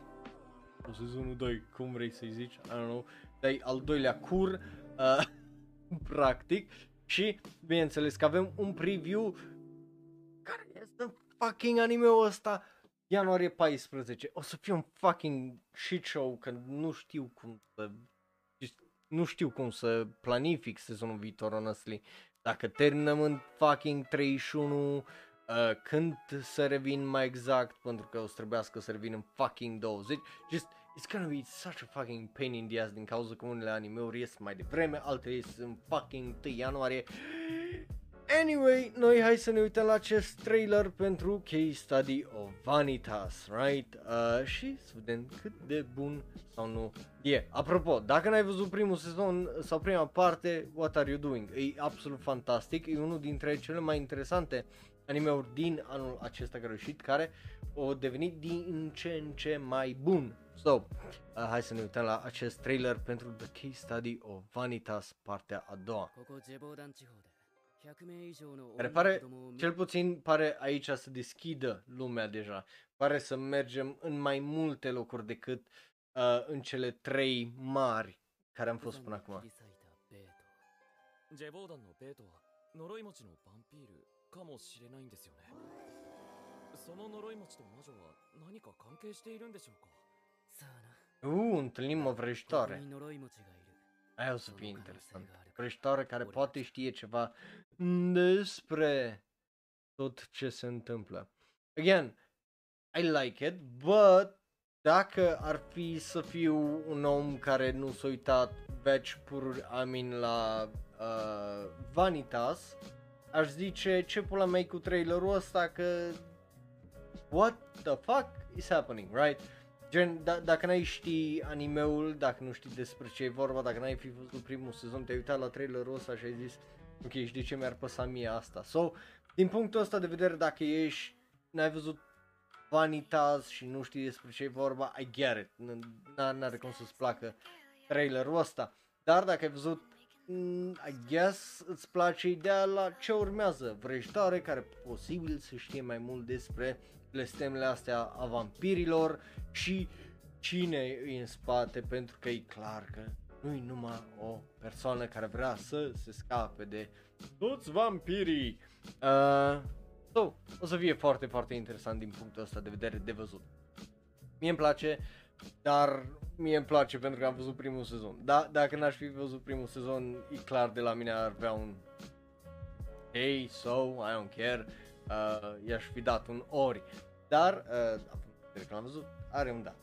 sezonul 2, cum vrei să-i zici, I don't know, dar al doilea cur, practic, și bineînțeles că avem un preview care este fucking anime-ul ăsta. Ianuarie 14, o să fie un fucking shit show, că nu știu cum să planific sezonul viitor, honestly. Dacă terminăm în fucking 31, când să revin mai exact, pentru că o să trebuiască să revin în fucking 20, just, it's gonna be such a fucking pain in the ass din cauza că unele anime-uri ies mai devreme, altele ies în fucking 1 ianuarie. Anyway, noi hai să ne uităm la acest trailer pentru Case Study of Vanitas, right? Și să vedem cât de bun sau nu e. Apropo, dacă n-ai văzut primul sezon sau prima parte, what are you doing? E absolut fantastic, e unul dintre cele mai interesante anime-uri din anul acesta care a ieșit, care a devenit din ce în ce mai bun. So, hai să ne uităm la acest trailer pentru The Case Study of Vanitas, partea a doua. Care pare, cel puțin pare aici să deschidă lumea deja, pare să mergem în mai multe locuri decât în cele trei mari care am fost până acum. Întâlnim o vrăjitoare. Aia o să fie interesant. Vrăjitoare care poate știe ceva despre tot ce se întâmplă. Again, I like it, but dacă ar fi să fiu un om care nu s-a uitat batch pur la Vanitas, aș zice ce pula mea cu trailerul ăsta că what the fuck is happening, right? Gen, dacă n-ai ști anime-ul, dacă nu știi despre ce e vorba, dacă n-ai fi văzut primul sezon, te-ai uitat la trailerul ăsta și ai zis ok, și de ce mi-ar păsa mie asta? So, din punctul ăsta de vedere, dacă ești, n-ai văzut Vanitas și nu știi despre ce e vorba, I get it, n-are cum să-ți placă trailerul ăsta. Dar dacă ai văzut, I guess, îți place ideea la ce urmează, vrăjitoare care posibil să știe mai mult despre blestemele astea a vampirilor și cine e în spate, pentru că e clar că nu-i numai o persoană care vrea să se scape de toți vampirii. So, o să fie foarte, foarte interesant din punctul ăsta de vedere de văzut. Mie îmi place, dar mie îmi place pentru că am văzut primul sezon. Da, dacă n-aș fi văzut primul sezon, e clar de la mine ar avea un hey, so, I don't care. I-aș fi dat un ori, dar cred că l-am văzut, are un da.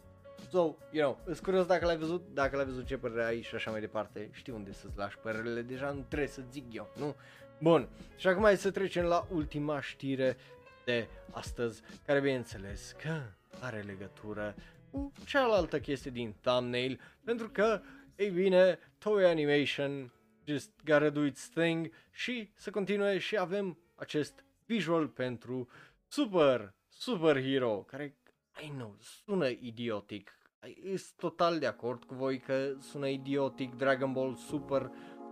So, îți curios dacă l-ai văzut, dacă l-ai văzut ce părere ai și așa mai departe, știi unde să-ți lași părerele, deja nu trebuie să zic eu, nu? Bun, și acum hai să trecem la ultima știre de astăzi, care bineînțeles că are legătură cu cealaltă chestie din thumbnail, pentru că, ei bine, Toei Animation acest gotta do its thing și să continue, și avem acest visual pentru Superhero, care, I know, sună idiotic. Sunt total de acord cu voi că sună idiotic. Dragon Ball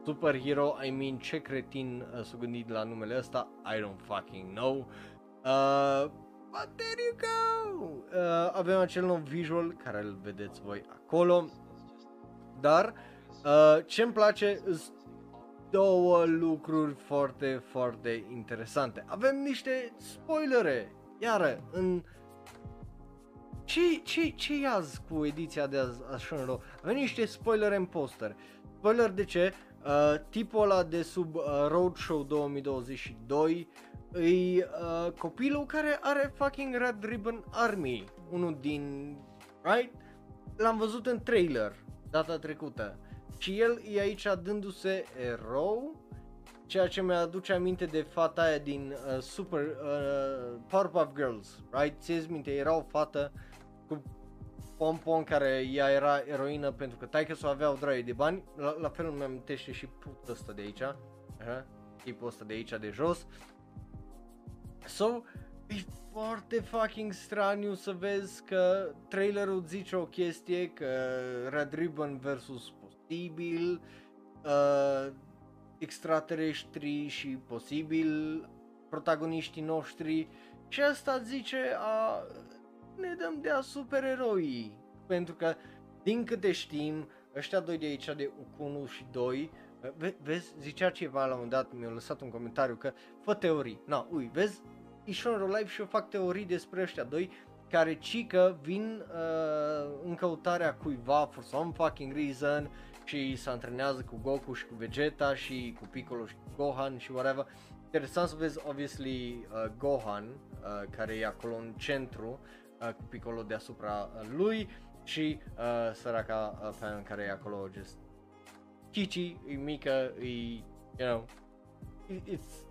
Superhero, I mean, ce cretin s-a gândit la numele ăsta, I don't fucking know. But there you go! Avem acel nou visual care îl vedeți voi acolo. Dar ce îmi place sunt două lucruri foarte, foarte interesante. Avem niște spoilere, iară, în... Ce-i azi cu ediția de azi a Shenro? Avem niște spoilere în poster. Spoiler de ce? Tipul ăla de sub Roadshow 2022 e copilul care are fucking Red Ribbon Army, unul din... right? L-am văzut în trailer data trecută și el e aici dându-se erou, ceea ce mi-aduce aminte de fata aia din Powerpuff Girls, right? Țineți minte, era o fată cu pompon care ea era eroină pentru că taică s-o avea o draie de bani, la fel îmi amintește și putul ăsta de aici, tipul ăsta de aici de jos. So, e foarte fucking straniu să vezi că trailerul zice o chestie, că Red Ribbon versus posibil, extraterestri și posibil protagoniștii noștri, și asta zice ne dăm de-a supereroii, pentru că din câte știm ăștia doi de aici de Ukunu și 2, vezi, zicea ceva la un moment dat, mi-a lăsat un comentariu că fă teorii, na, ui, vezi, Shenro Live și eu fac teorii despre ăștia doi care cică vin în căutarea cuiva for some fucking reason și se antrenează cu Goku și cu Vegeta și cu Piccolo și cu Gohan și whatever. Interesant să vezi, obviously, Gohan, care e acolo în centru, cu Piccolo deasupra lui, și săraca fan care e acolo, just chichi, e mică, e, you know,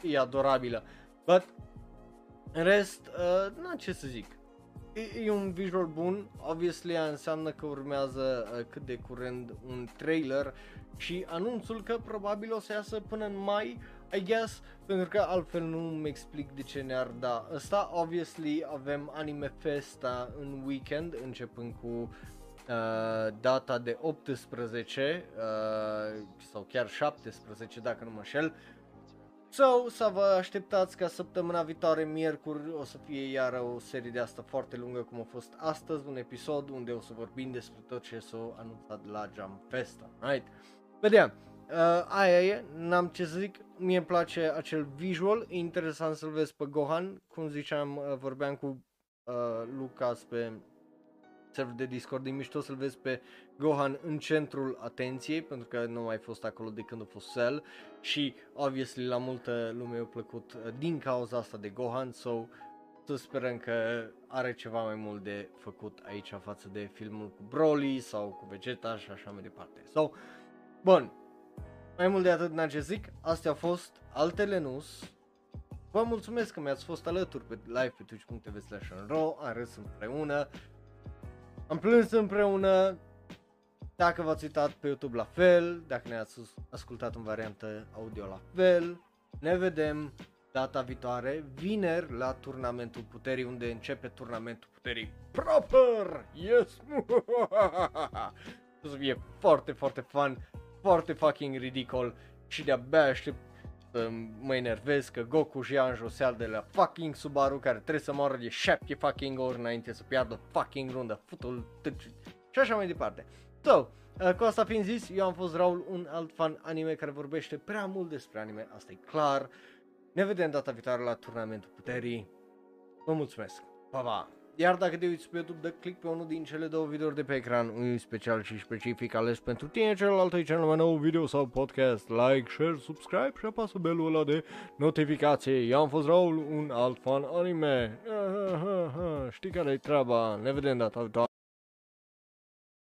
e adorabilă. But, în rest, n-am ce să zic. E un visual bun, obviously înseamnă că urmează cât de curând un trailer și anunțul că probabil o să iasă până în mai, I guess, pentru că altfel nu-mi explic de ce ne-ar da asta. Obviously avem Anime Festa în weekend, începând cu data de 18 sau chiar 17 dacă nu mă înșel. So, să vă așteptați ca săptămâna viitoare, miercuri, o să fie iară o serie de asta foarte lungă cum a fost astăzi, un episod unde o să vorbim despre tot ce s-a anunțat la Jam Festa, right? Vedeam, aia e, n-am ce să zic, mie îmi place acel visual, e interesant să-l vezi pe Gohan, cum ziceam, vorbeam cu Lucas pe server de Discord, e mișto să-l vezi pe Gohan în centrul atenției, pentru că nu a mai fost acolo de când a fost Cell și, obviously, la multă lume i-a plăcut din cauza asta de Gohan, so, să sperăm că are ceva mai mult de făcut aici față de filmul cu Broly sau cu Vegeta și așa mai departe. So, bun, mai mult de atât n-am ce zic, astea au fost altele news. Vă mulțumesc că mi-ați fost alături pe live pe twitch.tv/enro, am râs împreună, am plâns împreună. Dacă v-ați uitat pe YouTube, la fel. Dacă ne-ați ascultat în variantă audio, la fel. Ne vedem data viitoare, vineri, la Turnamentul Puterii, unde începe Turnamentul Puterii proper. Yes! O să fie foarte, foarte fun, foarte fucking ridicol și de-abia aștept să mă enervez că Goku și ia în joseal de la fucking Subaru, care trebuie să moară de 7 fucking ori înainte să piardă fucking runda, futul și așa mai departe. So, cu asta fiind zis, eu am fost Raul, un alt fan anime care vorbește prea mult despre anime, asta e clar. Ne vedem data viitoare la Turnamentul Puterii. Vă mulțumesc, pa, pa! Iar dacă te uiți pe YouTube, dă click pe unul din cele două videouri de pe ecran, unul special și specific ales pentru tine, celălalt e cel mai nou video sau podcast. Like, share, subscribe și apasă belul ăla de notificație. Eu am fost Raul, un alt fan anime. Știi care-i treaba? Ne vedem data viitoare.